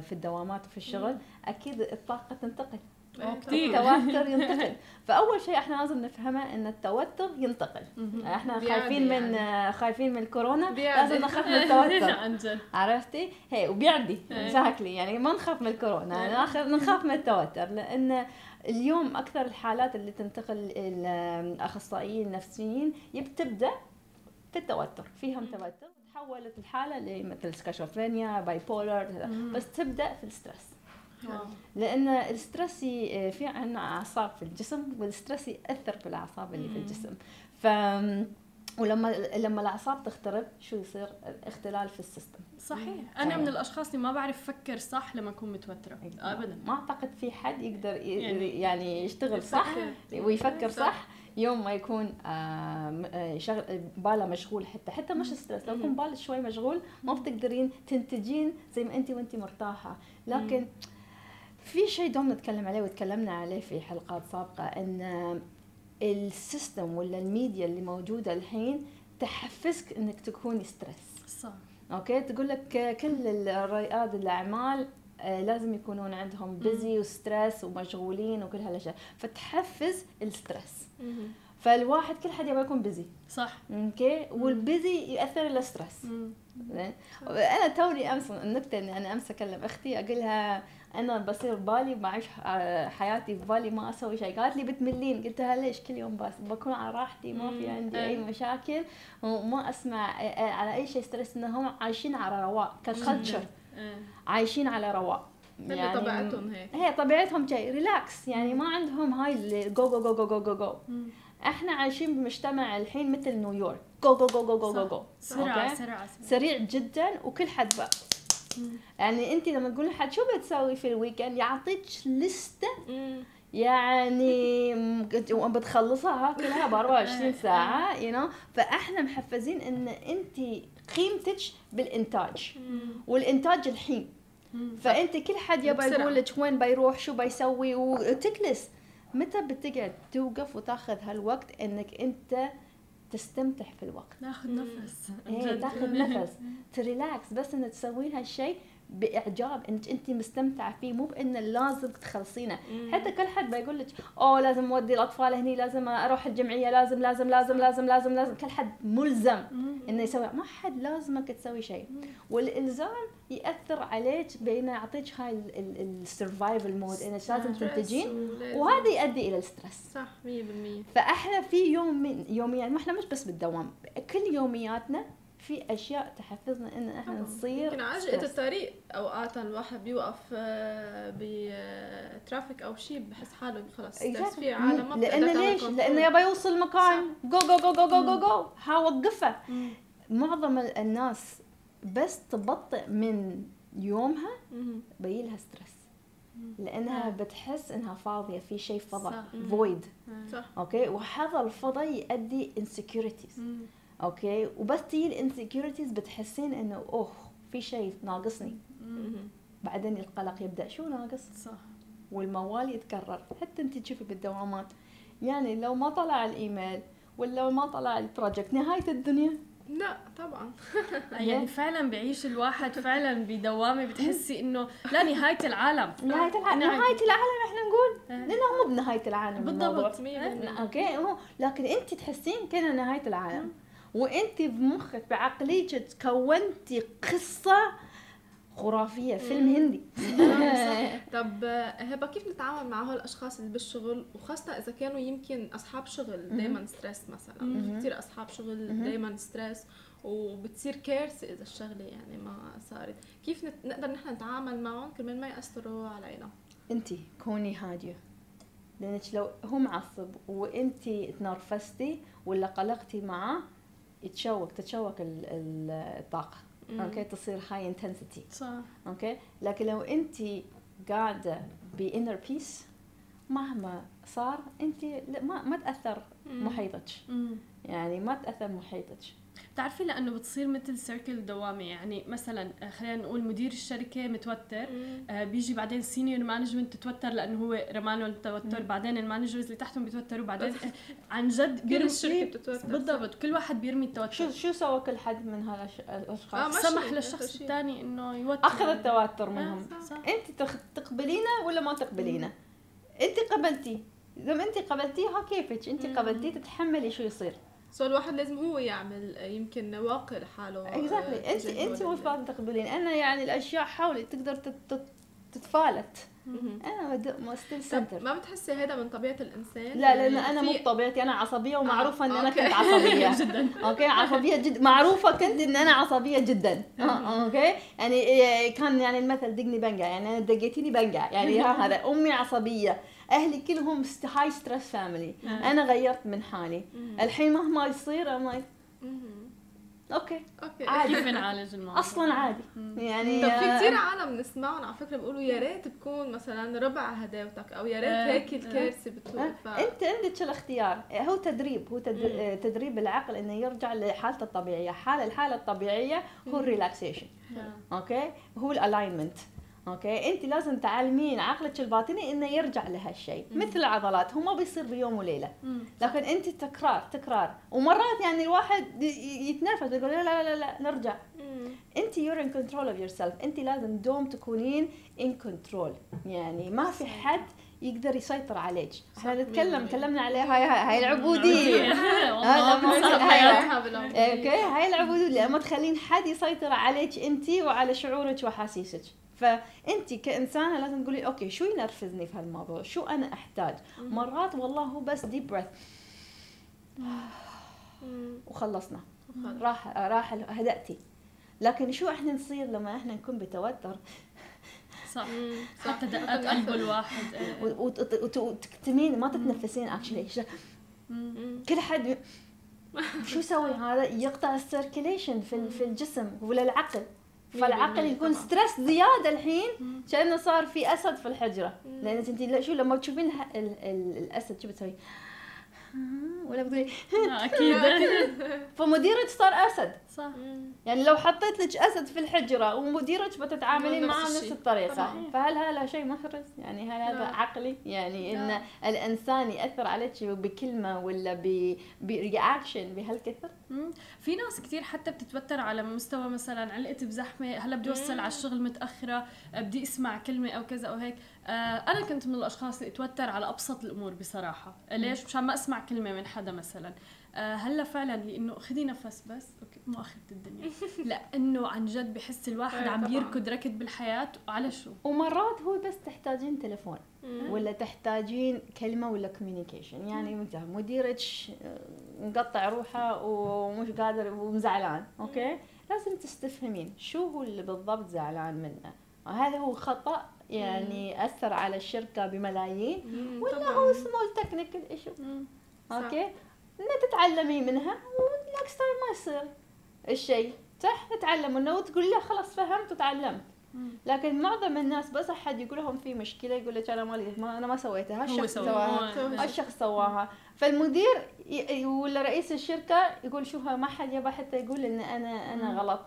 في الدوامات وفي الشغل، اكيد الطاقه تنتقل، التوتر ينتقل. فاول شيء احنا لازم نفهمه ان التوتر ينتقل. احنا خايفين من يعني. خايفين من الكورونا، لازم نخاف من التوتر. عرفتي؟ هي وبيعدي شكلي يعني، ما نخاف من الكورونا، نخاف من التوتر. لان اليوم اكثر الحالات اللي تنتقل الاخصائيين النفسيين بتبدا في التوتر، فيهم توتر، تحولت الحاله لمثل سكيزوفرينيا، باي بولر، بس تبدا في الستريس. لأن السترس في عنا أعصاب في الجسم، والسترس يأثر في الأعصاب اللي في الجسم. ف ولما لما الأعصاب تخترب شو يصير؟ اختلال في السيستم. صحيح. أنا من الأشخاص اللي ما بعرف أفكر صح لما أكون متوترة أبدا. ما أعتقد في حد يقدر يعني, يعني يشتغل صح ويفكر صح يوم ما يكون شغل باله مشغول. حتى حتى مش ستريس، لو يكون بالك شوي مشغول ما بتقدرين تنتجين زي ما أنت وأنت مرتاحة. لكن في شيء دوم نتكلم عليه وتكلمنا عليه في حلقات سابقة، أن السيستم ولا الميديا اللي موجودة الحين تحفزك أنك تكوني ستريس، صح. أوكي، تقول لك كل ريادة الأعمال لازم يكونون عندهم بيزي وستريس ومشغولين وكل هالأشياء، فتحفز الستريس. فالواحد كل حد يبغى يكون بيزي، صح. اوكي، والبيزي ياثر على الستريس. انا توني امس النكته اني انا امس اكلم اختي اقول لها انا بصير بالي بعيش حياتي في بالي ما اسوي شيء، قالت لي بتملين. قلت لها ليش؟ كل يوم بس بكون على راحتي، ما في عندي اي مشاكل وما اسمع على اي شيء ستريس. انهم عايشين على رواق ككلتشر، عايشين على رواق يعني، طبيعتهم هيك، هي طبيعتهم جاي ريلاكس يعني، ما عندهم هاي جو جو جو جو جو جو. احنا عايشين بمجتمع الحين مثل نيويورك، جو جو جو جو جو جو جو، سريع سريع سريع جدا. وكل حد بقى يعني انت لما تقول لحد شو بتسوي في الويكند يعطيك لسته يعني بتخلصها كلها ب أربعة وعشرين ساعه يو نو. فاحنا محفزين ان انت قيمتك بالانتاج والانتاج الحين. فانت كل حد يبى يقول لك وين بيروح شو بيسوي وتجلس. متى بتقعد توقف وتاخذ هالوقت انك انت تستمتع في الوقت، تاخذ نفس، ايه تاخذ نفس تريلاكس، بس ان تسوين هالشيء باعجاب انت انت مستمتعه فيه، مو بان لازم تخلصينه. حتى كل حد بيقول لك اوه لازم اودي الاطفال هني، لازم اروح الجمعيه، لازم لازم لازم لازم لازم لازم، كل حد ملزم انه يسوي، ما حد لازمك تسوي شيء، والالزام ياثر عليك بانه يعطيك هاي السرفايفل مود انك لازم تنتجين، وهذا يؤدي الى الستريس. صح مية بالمية. فاحنا في يوم يوميا، ما احنا مش بس بالدوام، كل يومياتنا في اشياء تحفزنا ان احنا نصير يمكن عجقه الطريق، اوقات الواحد بيوقف بترافيك او شيء بحس حاله خلص بس في عالم، لانه ليش؟ لانه يبى يوصل مكان، جو جو جو جو جو جو جو ها وقفه. معظم الناس بس تبطئ من يومها بيلها ستريس، لانها بتحس انها فاضيه، في شيء فضا، فويد. اوكي، وهذا الفضا يؤدي انسكيورتيز. اوكي، وبس تيجي الانسكيورتيز بتحسين انه اوه في شيء ناقصني، بعدين القلق يبدا، شو ناقص؟ صح، والموال يتكرر. حتى انت تشوفي بالدوامات، يعني لو ما طلع الايميل ولا لو ما طلع البروجكت نهايه الدنيا؟ لا طبعا. يعني فعلا بعيش الواحد فعلا بدوامه، بتحسي انه لا نهايه العالم، نهايه العالم، نهايه العالم احنا نقول لانه مو بنهايه العالم بالضبط. اوكي، لكن انت تحسين كأنها نهايه العالم، وانت بمخك بعقليتك كونتي قصه خرافيه، فيلم هندي. طب هبه، كيف نتعامل مع هول الاشخاص اللي بالشغل، وخاصه اذا كانوا يمكن اصحاب شغل دائما ستريس مثلا؟ كثير اصحاب شغل دائما ستريس، وبتصير كارثه اذا الشغله يعني ما صارت. كيف نقدر نحن نتعامل معهم كرمال ما ياثروا علينا؟ انت كوني هاديه، لانك لو هو معصب وانت تنرفزتي ولا قلقتي معاه يتشوك، تتشوك الطاقه. اوكي، تصير هاي انتنسيتي. صح. اوكي، لكن لو انت قاعده بانر بيس، مهما صار انت ما ما تاثر محيطك، يعني ما تاثر محيطك. بتعرفي لانه بتصير مثل سيركل دوامي، يعني مثلا خلينا نقول مدير الشركه متوتر، آه بيجي بعدين سينيور مانجمنت تتوتر لانه هو رمانه التوتر، بعدين المانجرز اللي تحتهم بيتوتروا، بعدين عن جد بيرمي الشركه بتتوتر. بالضبط، كل واحد بيرمي التوتر. شو شو سوى كل حد من هالاشخاص؟ آه سمح للشخص الثاني انه يوتر، اخذ التوتر منهم. انت تقبلينه ولا ما تقبلينه؟ انت قبلتي، لما انت قبلتيها كيفك، انت قبلتي تتحملي شو يصير. سو الواحد لازم هو يعمل يمكن واقع لحاله. اكزاكتلي، انت انت مو فاضي تقبلين. انا يعني الاشياء حولي تقدر تتفالت، انا ما استيل سنتر. ما بتحسي هذا من طبيعه الانسان؟ لا، لان انا مو طبيعتي، انا عصبيه، ومعروفه ان انا كنت عصبيه جدا. اوكي، عصبيه جدا، معروفه كنت ان انا عصبيه جدا. اوكي، يعني كان يعني المثل دقني بنقع، يعني انا دقيتيني بنقع، يعني هذا. امي عصبيه، اهلي كلهم هاي ستريس فاميلي، انا غيرت من حالي. الحين مهما يصير انا اوكي اوكي عادي، بنعالج الموضوع اصلا عادي. يعني طب في كثير عالم نسمعهم على فكره بيقولوا يا ريت تكون مثلا ربع هداوتك، او يا ريت هيك الكارثه بتكون. انت عندك الاختيار، هو تدريب، هو تدريب العقل انه يرجع لحالته الطبيعيه. حال الحاله الطبيعيه هو الريلاكسيشن، اوكي، هو الالاينمنت. اوكي، انت لازم تعلمين عقلك الباطني انه يرجع لهالشيء، مثل العضلات، هو ما بيصير بيوم وليله، مم. لكن انت تكرار تكرار، ومرات يعني الواحد يتنافس يقول لا لا لا لا نرجع. مم. انت يور ان كنترول اوف يور سيلف، انت لازم دوم تكونين ان كنترول، يعني ما في حد يقدر يسيطر عليك. احنا نتكلم تكلمنا عليه، هاي هاي العبوديه، اوكي، هاي العبوديه، ما تخلين حد يسيطر عليك انت وعلى شعورك واحاسيسك. فانت كانسانه لازم تقولي اوكي شو ينرفزني في هالموضوع، شو انا احتاج. مرات والله هو بس ديب بريث وخلصنا، راح راح هدأتي. لكن شو احنا نصير لما احنا نكون بتوتر؟ صح، حتى دقات قلب الواحد وتكتمين، ما تتنفسين اكشلي. كل حد شو يسوي؟ هذا يقطع السيركيليشن في في الجسم ولا العقل، فالعقل يكون ستريس زياده. الحين كأنه صار في اسد في الحجره، لان انت شو لما تشوفين الاسد شو بتسوي؟ ولا بتقولي اكيد. فمديرك صار اسد صح. يعني لو حطيت لك اسد في الحجره ومديرك بتتعاملي معه بنفس الطريقه، فهل هذا شيء محرج؟ يعني هل هذا عقلي؟ يعني ان لا. الانسان ياثر عليك بكلمه ولا برياكشن بهالكثر؟ في ناس كثير حتى بتتوتر على مستوى مثلا علقت بزحمه، هلا بدي اوصل على الشغل متاخره، بدي اسمع كلمه او كذا او هيك. انا كنت من الاشخاص اللي اتوتر على ابسط الامور بصراحه. ليش؟ مشان ما اسمع كلمه من حدا مثلا. هلا فعلا لانه اخذي نفس بس، اوكي مو اخذت الدنيا، لانه عن جد بحس الواحد عم يركض ركض بالحياه على شو. ومرات هو بس تحتاجين تليفون ولا تحتاجين كلمه ولا كوميونيكيشن. يعني مثلا مديرك مقطع روحه ومش قادر ومزعلان، اوكي لازم تستفهمين شو هو اللي بالضبط زعلان منه. هذا هو خطأ يعني أثر على الشركة بملايين، ولا هو سمول تكنيكال ايشو، اوكي انت تتعلمي منها والنكست تايم ما يصير الشيء صح، تتعلم انه وتقول له خلاص فهمت وتعلمت. لكن معظم الناس بس احد يقول لهم في مشكله يقول لك انا مالي، ما انا ما سويتها، الشخص سواها، الشخص سواها. فالمدير ولا رئيس الشركه يقول شوها ما حد يبى حتى يقول ان انا انا غلط،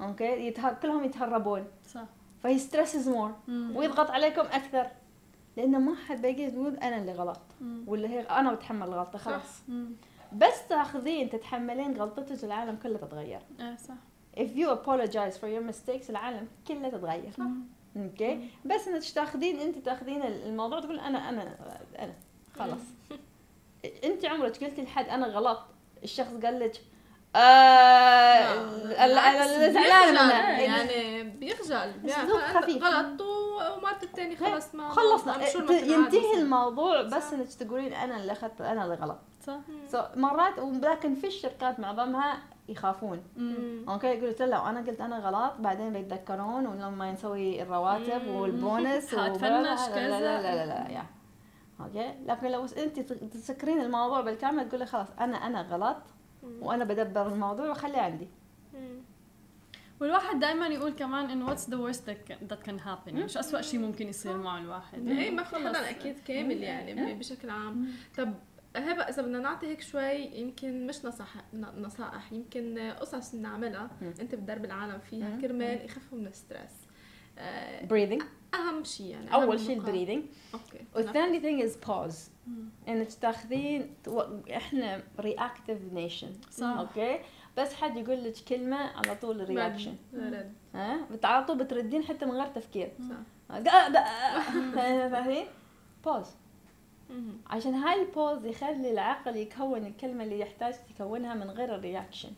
اوكي يتهرب كلهم يتهربون صح. فهي ستريسز مور ويضغط عليكم اكثر لانه ما حد بيجي يقول انا اللي غلط ولا هي انا بتحمل الغلطه خلاص. بس تاخذين تتحملين غلطتك العالم كله تتغير. اه صح. if you apologize for your mistakes العالم كله تتغير. اوكي بس انك تاخذين انت تاخذين الموضوع تقول انا انا انا خلاص. انت عمرك قلتي لحد انا غلطت الشخص قال لك ااا زعلان منه يعني بيخجل غلط ومرت الثاني خلاص ما خلصنا ينتهي الموضوع بس انك تقولين انا اللي اخذت انا اللي غلط صح. مرات ولكن في الشركات معظمها يخافون اوكي يقولوا لا لو انا قلت انا غلط بعدين بيتذكرون ولما نسوي الرواتب والبونس وفنش كذا لا لا لا يا اوكي. لكن لو انت تسكرين الموضوع بالكامل تقولي خلاص انا انا غلط وانا بدبر الموضوع واخليه عندي. والواحد دائما يقول كمان انه what's the worst that can happen، مش اسوأ شيء ممكن يصير معه الواحد. اي ما خلصنا اكيد كامل يعني بشكل عام. طب هبه اذا بدنا نعطي هيك شوي يمكن مش نصائح نصائح يمكن قصص نعملها انت بدرب العالم فيها كرمال يخفوا من الستريس. breathing اهم شيء يعني اول شيء البريدنج. اوكي والثاني ثينج از باوز انك تاخذين تو... احنا رياكتيف نيشن اوكي بس حد يقول لك كلمه على طول رياكشن ها على طول بتردين حتى من غير تفكير صح. فاهمين باوز عشان هاي البوز يخلي العقل يكون الكلمه اللي يحتاج تكونها من غير الرياكشن.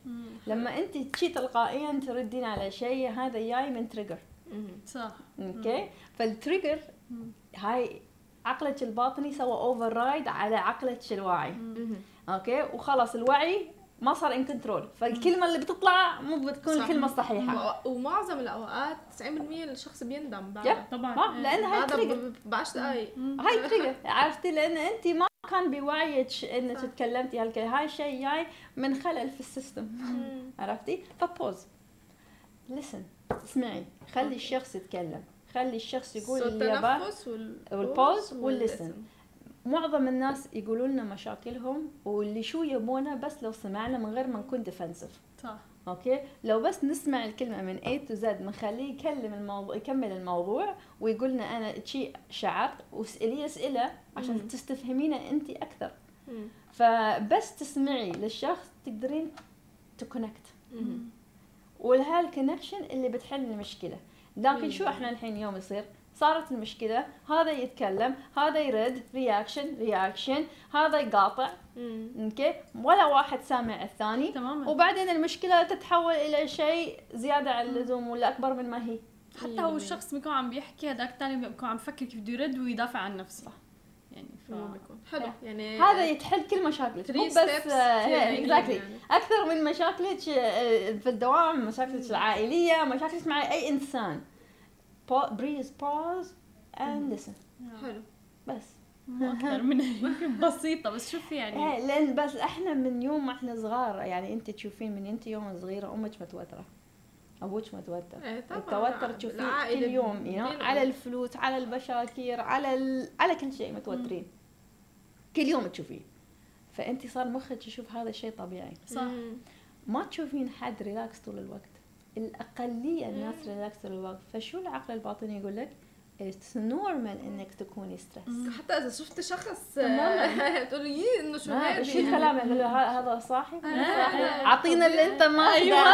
لما انت تشي تلقائيا تردين على شيء هذا جاي من تريجر صح اوكي. فالتريجر هاي عقلك الباطني سوى اوفر رايد على عقلك الواعي اوكي وخلص الوعي ما صار ان كنترول فالكلمه اللي بتطلع مو بتكون الكلمه الصحيحه. ومعظم الاوقات تسعين بالمية الشخص بيندم بعد طبعا لان هاي تريجر بعشر دقائق هاي تريجر عرفتي لان انت ما كان بوعيك انك تكلمتي هالكلمه هاي شيء جاي من خلل في السيستم عرفتي. فبوز لسن اسمعي خلي الشخص يتكلم خلي الشخص يقول اللي يباه والبوز واللسن. معظم الناس يقولوا لنا مشاكلهم واللي شو يبونه بس لو سمعنا من غير ما نكون ديفنسيف صح اوكي. لو بس نسمع الكلمه من A to Z بنخليه يكلم الموضوع يكمل الموضوع ويقول لنا انا شيء شعرت واسالي اسئله عشان تستفهمينه انت اكثر. مم. فبس تسمعي للشخص تقدرين تكونكت ولها الكونكشن اللي بتحل المشكله. لكن شو احنا الحين يوم يصير صارت المشكله هذا يتكلم هذا يرد رياكشن رياكشن هذا يقاطع اوكي ولا واحد سامع الثاني تماماً. وبعدين المشكله تتحول الى شيء زياده عن اللزوم ولا اكبر من ما هي. حتى هو الشخص بيكون عم بيحكي هذاك الثاني بيكون عم بفكر كيف بده يرد ويدافع عن نفسه يعني ف... حلو يعني هذا يتحل كل مشاكلك مو بس اكزاكتلي يعني. اكثر من مشاكلك في الدوام مشاكلك العائليه مشاكلك مع اي انسان. بريز باوز اند لسن حلو بس مو اكثر من بسيطه بس شوفي يعني لان بس احنا من يوم ما احنا صغار يعني انت تشوفين من انت يوم صغيره امك متوتره ابوك متوتر التوتر تشوفين كل يوم يعني على الفلوس على البشاكير على ال... على كل شيء متوترين كل يوم تشوفيه. فانت صار مخك يشوف هذا الشيء طبيعي. صح. ما تشوفين حد ريلاكس طول الوقت، الاقليه الناس ريلاكس طول الوقت، فشو العقل الباطني يقول لك؟ It's normal انك تكوني ستريس. حتى اذا شفت شخص تقولي انه شو هذا شو الكلام، اقول له هذا صاحي اعطينا اللي انت ماخذه،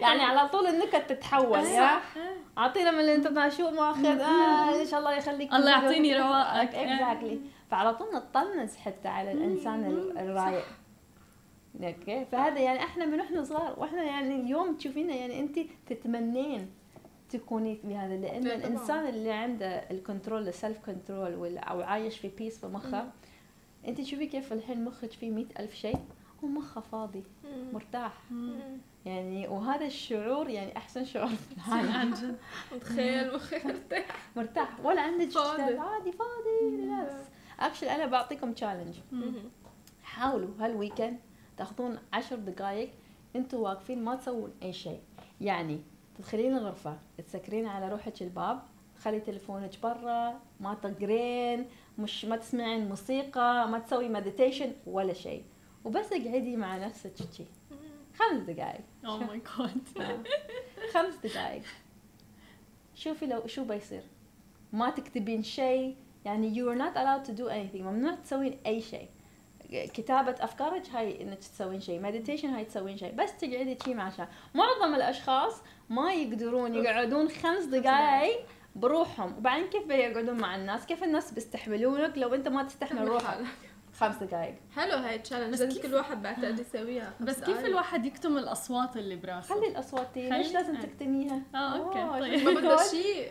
يعني على طول النكت تتحول. صح، اعطينا من اللي انت ما شو ماخذ، اه ان شاء الله يخليك، الله يعطيني رواقك. اكزاكتلي، فعلى طول نطنز حتى على الانسان الرايق. اوكي، فهذا يعني احنا من احنا صغار واحنا يعني اليوم تشوفينا يعني انت تتمنين تكوني في هذا، لأن الإنسان اللي عنده الكنترول السلف كنترول ولا أو عايش في بيس في مخه، أنت شوفي كيف الحين مخك فيه مئة ألف شيء ومخه فاضي مرتاح. يعني وهذا الشعور يعني أحسن شعور في العالم عن جد. تخيل مخك مرتاح مرتاح ولا عندك شيء، عادي فاضي. لا أكشلي أنا بعطيكم تشالنج، حاولوا هالويكند تاخذون عشر دقائق أنتوا واقفين ما تسوون أي شيء، يعني تدخلين الغرفة تسكرين على روحك الباب، خلي تلفونك برا، ما تقرين، مش ما تسمعين موسيقى، ما تسوي مديتيشن ولا شيء، وبس اقعدي مع نفسك شي خمس دقائق. او ماي جاد، خمس دقائق شوفي لو شو بيصير. ما تكتبين شيء، يعني you are not allowed to do anything، ممنوع تسوين اي شيء. كتابة أفكارك هاي إنك تسوين شيء، مديتيشن هاي تسوين شيء، بس تقعدي شيء مع شخص. معظم الأشخاص ما يقدرون يقعدون خمس دقايق بروحهم، وبعدين كيف بيقعدون مع الناس؟ كيف الناس بيستحملونك لو أنت ما تستحمل روحك؟ خمس دقايق. حلو هاي التشالنج، بس كل واحد بعتقد يسويها. بس كيف الواحد يكتم الأصوات اللي براسه؟ خلي الأصوات تيجي، ليش لازم تكتميها؟ اه اوكي طيب، ما بده شيء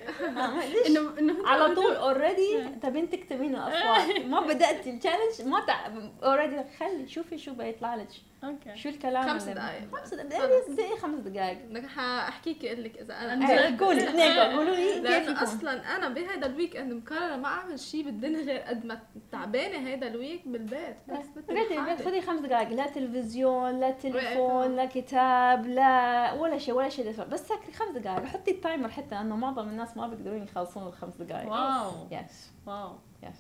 انه انه على طول اوريدي تبين تكتمين الأصوات، ما بدأتي التشالنج ما اوريدي. خلي شوفي شو بيطلع لك، شو الكلام. خمس دقائق خمس دقائق خمس دقائق بدك احكيك اقول لك اذا انا قولي اثنين قولوا لي كيف. اصلا انا بهذا الويك اند مقرره ما اعمل شيء بالدنيا غير قد ما تعبانه هذا الويك بالبيت. بس بدك خذي خمس دقائق، لا تلفزيون لا تليفون لا كتاب لا ولا شيء ولا شيء، بس سكري خمس دقائق. حطي التايمر حتى، لانه معظم الناس ما بيقدرون يخلصون الخمس دقائق. واو يس واو.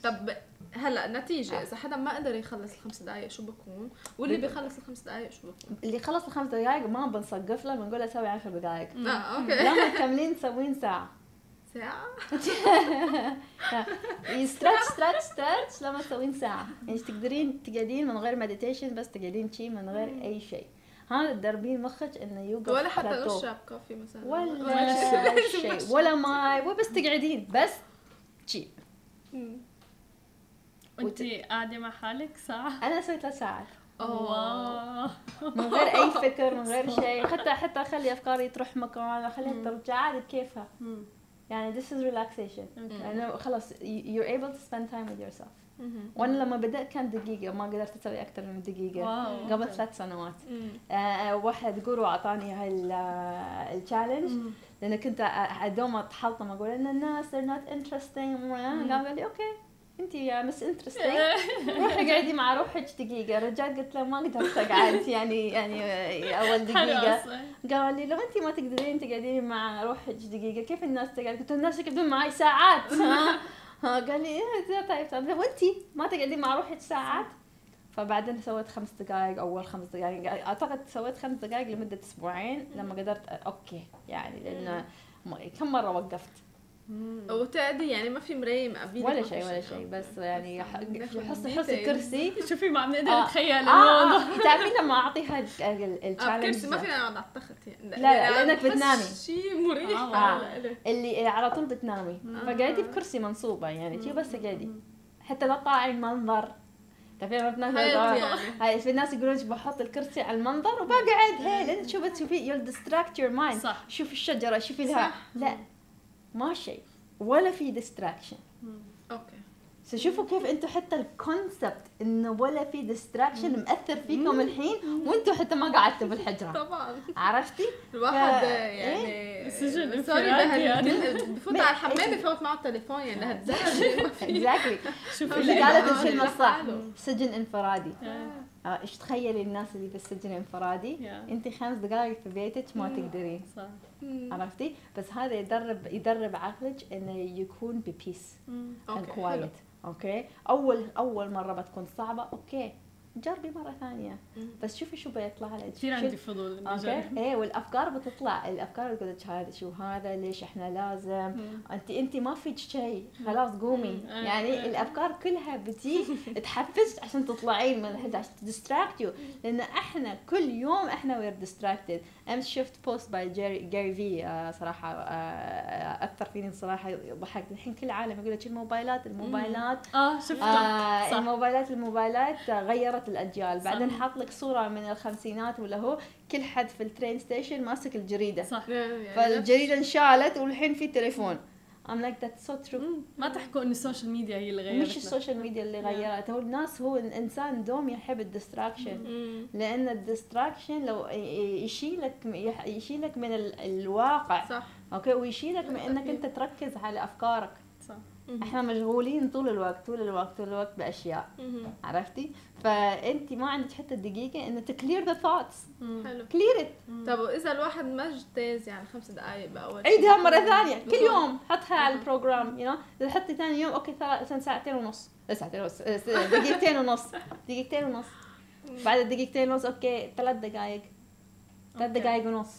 طب هلا نتيجة، إذا حدا ما قدر يخلص الخمس دقايق شو بكون؟ واللي بيخلص الخمس دقايق شو بكون؟ اللي خلص الخمس دقايق ما بنصقف له، بنقول له سوي عشر دقايق. اه اوكي. لما تكملين تسوين ساعة. ساعة؟ ستريتش ستريتش ستريتش لما تسوين ساعة، يعني تقدرين تقعدين من غير مديتيشن، بس تقعدين شيء من غير أي شيء. ها تدربين مخك انه يوقف، ولا حتى نشرب كوفي مثلا ولا شيء ولا ماي، وبس تقعدين بس شيء. وانتي قاعدة مع حالك ساعة؟ أنا سويت ثلاث ساعات. أوه. من غير أي فكر، من غير شيء، حتى حتى أخلي أفكاري تروح مكان، أخليها ترجع عادي بكيفها. يعني this is relaxation. أنا خلاص you're able to spend time with yourself. وأنا لما بدأت كان دقيقة، ما قدرت أسوي أكثر من دقيقة قبل ثلاث سنوات. واحد جورو أعطاني هالتشالنج، لأن كنت أدوم أتحلطم أقول إن الناس they're not interesting، قال لي أوكي. انتي يا مس انترستينج، روحي قعدي مع روحك دقيقه. رجعت قلت له ما قدرت اقعد، يعني يعني اول دقيقه قال لي لو انتي ما تقدرين تقعدين مع روحك دقيقه كيف الناس تقعد؟ قلت الناس يقعدون معي ساعات. ها قال لي طيب طيب وانتي ما تقعدين مع روحك ساعات. فبعدين سويت خمس دقائق، اول خمس دقائق اعتقد سويت خمس دقائق لمده اسبوعين لما قدرت اوكي، يعني لان كم مره وقفت وتعدي، يعني ما في مرايه مقابلة ولا شيء ولا شيء، بس يعني حصي حصي كرسي. شوفي ما عم نقدر نتخيل الموضوع. تعرفين لما اعطيها التشالنج كرسي ما فينا نقعد على التخت، لا لا لانك بتنامي شيء مريح اللي على طول بتنامي، فقعدي بكرسي منصوبه يعني تي، بس قاعدي حتى لا تطالعي المنظر. تعرفين ما بتنامي هاي، في ناس يقولون بحط الكرسي على المنظر وبقعد هي، لان شو بتشوفي يو ديستراكت يور مايند. شوفي الشجره، شوفي لها، لا ما شيء ولا في ديستراكشن. اوكي شوفوا كيف انتم حتى الكونسبت انه ولا في ديستراكشن مأثر فيكم الحين، وانتم حتى ما قعدتوا بالحجره. طبعا عرفتي الواحد يعني سجن سوري بفوت على الحمام بفوت معه التليفون، يعني هالزلمه اكزاكتلي. شوفي قالت الكلمه الصح، سجن انفرادي. ايش تخيلي الناس اللي بالسجن انفرادي، انت خمس دقائق في بيتك ما تقدرين. صح عرفتي، بس هذا يدرب يدرب عقلك انه يكون ببيس اند كوايت. اوكي اول اول مره بتكون صعبه، اوكي جربي مره ثانيه بس شوفي شو بيطلع لك. كثير عندي فضول اوكي ايه والافكار بتطلع، الافكار بتقول لك هذا شو هذا ليش احنا لازم انت انت ما فيك شيء خلاص قومي يعني الافكار كلها بتي تحفزك عشان تطلعين من عشان تدستراكت يو لان احنا كل يوم احنا وير ديستراكتد. امس شفت بوست باي جاري في صراحه اكثر فيني صراحه ضحكت. الحين كل العالم يقول لك الموبايلات الموبايلات اه شفتها آه الموبايلات الموبايلات غيرت الاجيال. بعدين حاط لك صوره من الخمسينات ولا هو كل حد في الترين ستيشن ماسك الجريده صح فالجريده انشالت والحين في تليفون. I'm like that's so true. ما تحكوا إن السوشيال ميديا هي اللي غيرت، مش السوشيال ميديا اللي غيرت، هو الناس هو الإنسان دوم يحب الديستراكشن لأن الديستراكشن لو يشيلك يشيلك من الواقع صح أوكي ويشيلك من إنك أنت تركز على أفكارك صح. إحنا مشغولين طول الوقت طول الوقت طول الوقت بأشياء عرفتي فأنت ما عندك حتى دقيقة إن تكلير the thoughts. حلو كليرت. طب وإذا الواحد ما اجتاز يعني خمس دقايق بأول عيدها مرة ثانية كل يوم حطها على البروجرام يو نو إذا حطي ثاني يوم أوكي ثلاث ساعتين ونص ساعتين ونص دقيقتين ونص دقيقتين ونص بعد الدقيقتين ونص أوكي ثلاث دقايق ثلاث دقايق ونص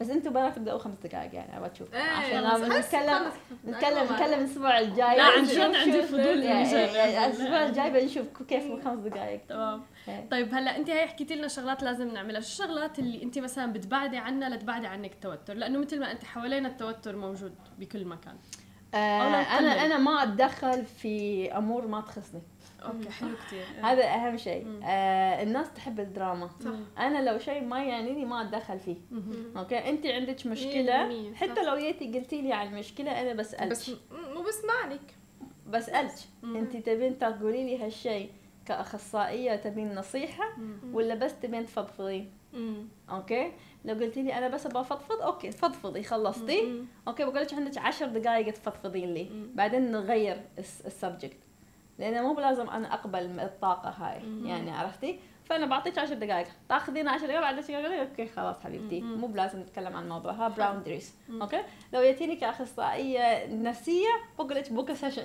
بس انتوا بقى تبداوا خمس دقائق يعني ابغى اشوف عشان نتكلم نتكلم نتكلم الاسبوع الجاي. لا عشان عندي فضول الاسبوع الجاي بنشوف كيف الخمس دقائق تمام. طيب هلا انت هي حكيتي لنا شغلات لازم نعملها، شو الشغلات اللي انت مثلا بتبعدي عنها لتبعدي عنك التوتر؟ لانه مثل ما انت حوالينا التوتر موجود بكل مكان. انا انا ما اتدخل في امور ما تخصني. اوكي حلو كتير. هذا اهم شيء. آه الناس تحب الدراما صح. انا لو شيء ما يعنيني ما اتدخل فيه اوكي انت عندك مشكله مية. حتى لو جيتي قلتي لي على المشكله انا بسالك بس مو بسمعك بسالك انت تبين تقولي لي هالشيء كاخصائيه تبين نصيحه مم. ولا بس تبين تفضفضي اوكي لو قلتي لي انا بس ابغى افضفض اوكي فضفضي خلصتي اوكي بقول لك عندك عشر دقائق تفضفضين لي مم. بعدين نغير السبجكت لأنه مو بلازم أنا أقبل الطاقة هاي م- يعني عرفتي فأنا بعطيك عشر دقائق تأخذين عشر دقائق بعد عشر دقائق أوكي خلاص حبيبتي م- مو بلازم نتكلم عن الموضوع ها براوندريز م- أوكي لو يأتيني كأخصائية نفسية بقول لك بوك سيشن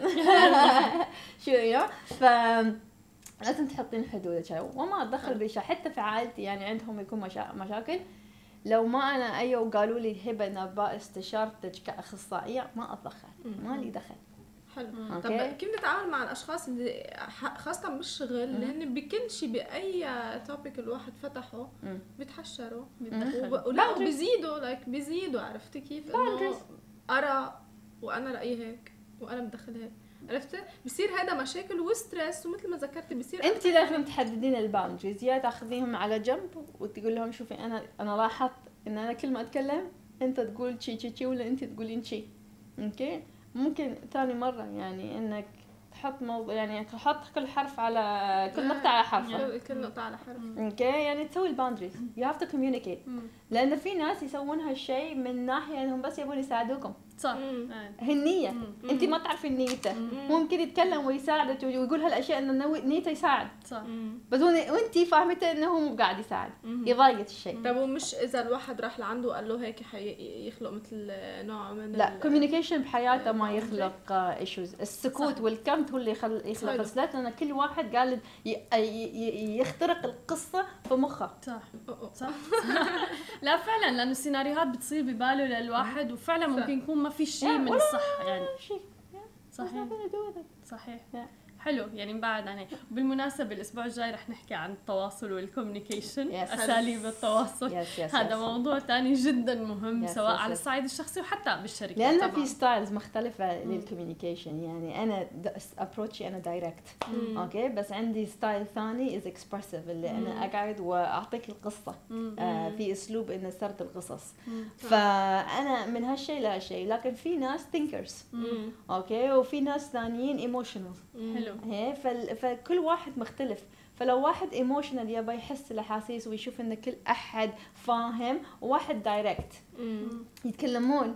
شو يا فلازم تحطين حدودك وما أتدخل بشيء حتى في عائلتي يعني عندهم يكون مشا... مشاكل لو ما أنا أيوة وقالوا لي هبة نبا استشارتك كأخصائية ما أتدخل ما لي دخل. حلو. طب كيف نتعامل مع الاشخاص اللي خاصه بالشغل لان بكل شيء باي توبيك الواحد فتحه بيتحشروا ولا بيزيدوا لايك بيزيدوا عرفتي كيف انه ارى وانا رايي هيك وانا مدخل هيك عرفتي بصير هذا مشاكل وستريس ومثل ما ذكرتي بصير انت لازم تحددين الباوندريز يا تاخذيهم على جنب وتقول لهم شوفي انا انا لاحظت ان انا كل ما اتكلم انت تقول شي شي شي ولا انت تقولين شي اوكي ممكن ثاني مرة يعني إنك تحط موضوع يعني تحط كل حرف على كل نقطة على حرف كل نقطة على حرف أوكي يعني تسوي الباندريز you have to communicate لأن في ناس يسوون هالشيء من ناحية إنهم بس يبون يساعدوكم صح هالنية أنت ما تعرفين نيته ممكن يتكلم ويساعدك ويقول هالأشياء إنه نيته يساعد صح بس وأنت فاهمته إنه هو مو قاعد يساعد يضايق الشيء. طب ومش إذا الواحد راح لعنده وقال له هيك يخلق مثل نوع من لا communication بحياته ما يخلق إيشوز السكوت والكمت هو اللي يخلق سلات لأن كل واحد قال يخترق القصة في مخه صح صح لا فعلا لأنه السيناريوهات بتصير بباله للواحد وفعلا ممكن يكون ما في شيء من الصح يعني صحيح صحيح حلو يعني بعد عنه. بالمناسبة الأسبوع الجاي رح نحكي عن التواصل والكوميونيكيشن أساليب التواصل yes, yes, هذا yes, موضوع تاني جدا مهم yes, سواء yes, yes. على الصعيد الشخصي وحتى بالشركة لأن في ستايلز مختلفة للكوميونيكيشن يعني أنا أبروتشي أنا دايركت أوكي بس عندي ستايل ثاني is expressive اللي أنا أقعد وأعطيك القصة آه في أسلوب إن سرد القصص فأنا من هالشيء لهالشيء لكن في ناس thinkers أوكي وفي ناس ثانيين emotional حلو هي فكل واحد مختلف فلو واحد ايموشنال يبى يحس الاحاسيس ويشوف ان كل احد فاهم وواحد دايركت يتكلمون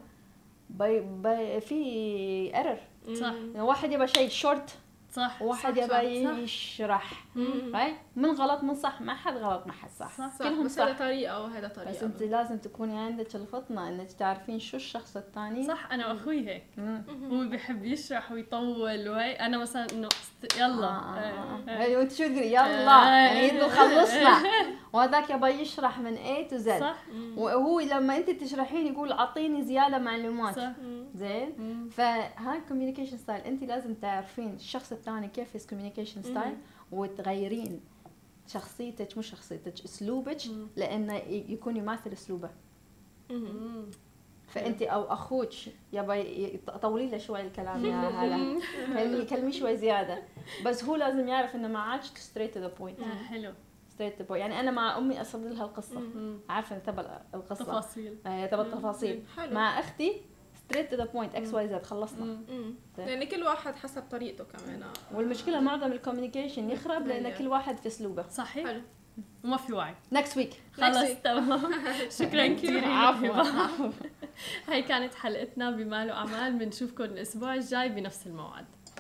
باي باي في ارر صح واحد يبى شيء شورت صح، وواحد يبي يشرح رايت من غلط من صح، ما حد غلط ما حد صح، صح. كلهم صح، هذا طريقه وهذا طريقه، بس انت لازم تكوني عندك الفطنه انك تعرفين شو الشخص الثاني. صح، انا واخوي هيك، هو بيحب يشرح ويطول، وهي انا مثلا انه يلا هي وانت شو تقولي يلا يعني خلصنا، وهذاك يبي يشرح من اي تو زد، وهو لما انت تشرحين يقول اعطيني زياده معلومات. صح. زين، فهاي الكوميونيكيشن ستايل انت لازم تعرفين الشخص الثاني كيف هيز كوميونيكيشن ستايل، وتغيرين شخصيتك، مو شخصيتك اسلوبك، لانه يكون يماثل اسلوبه. فانت او اخوك يبي طولي له شوي الكلام، يا هلا خلي كلمي شوي زياده، بس هو لازم يعرف انه معك ستريت تو ذا بوينت. حلو، ستريت تو ذا، يعني انا مع امي اسرد لها القصه، عارفه تبى القصه تفاصيل، تبى التفاصيل. مع اختي ستريت تو ذا بوينت، اكس واي زد، خلصنا. لان كل واحد حسب طريقته كمان، والمشكله معظم الكوميونيكيشن يخرب لان كل واحد في اسلوبه. صحيح، حلو، وما في وعي. نكست ويك خلاص، تمام. شكرا كثير. عفوا، هاي كانت حلقتنا بمال واعمال، بنشوفكم الاسبوع الجاي بنفس الموعد.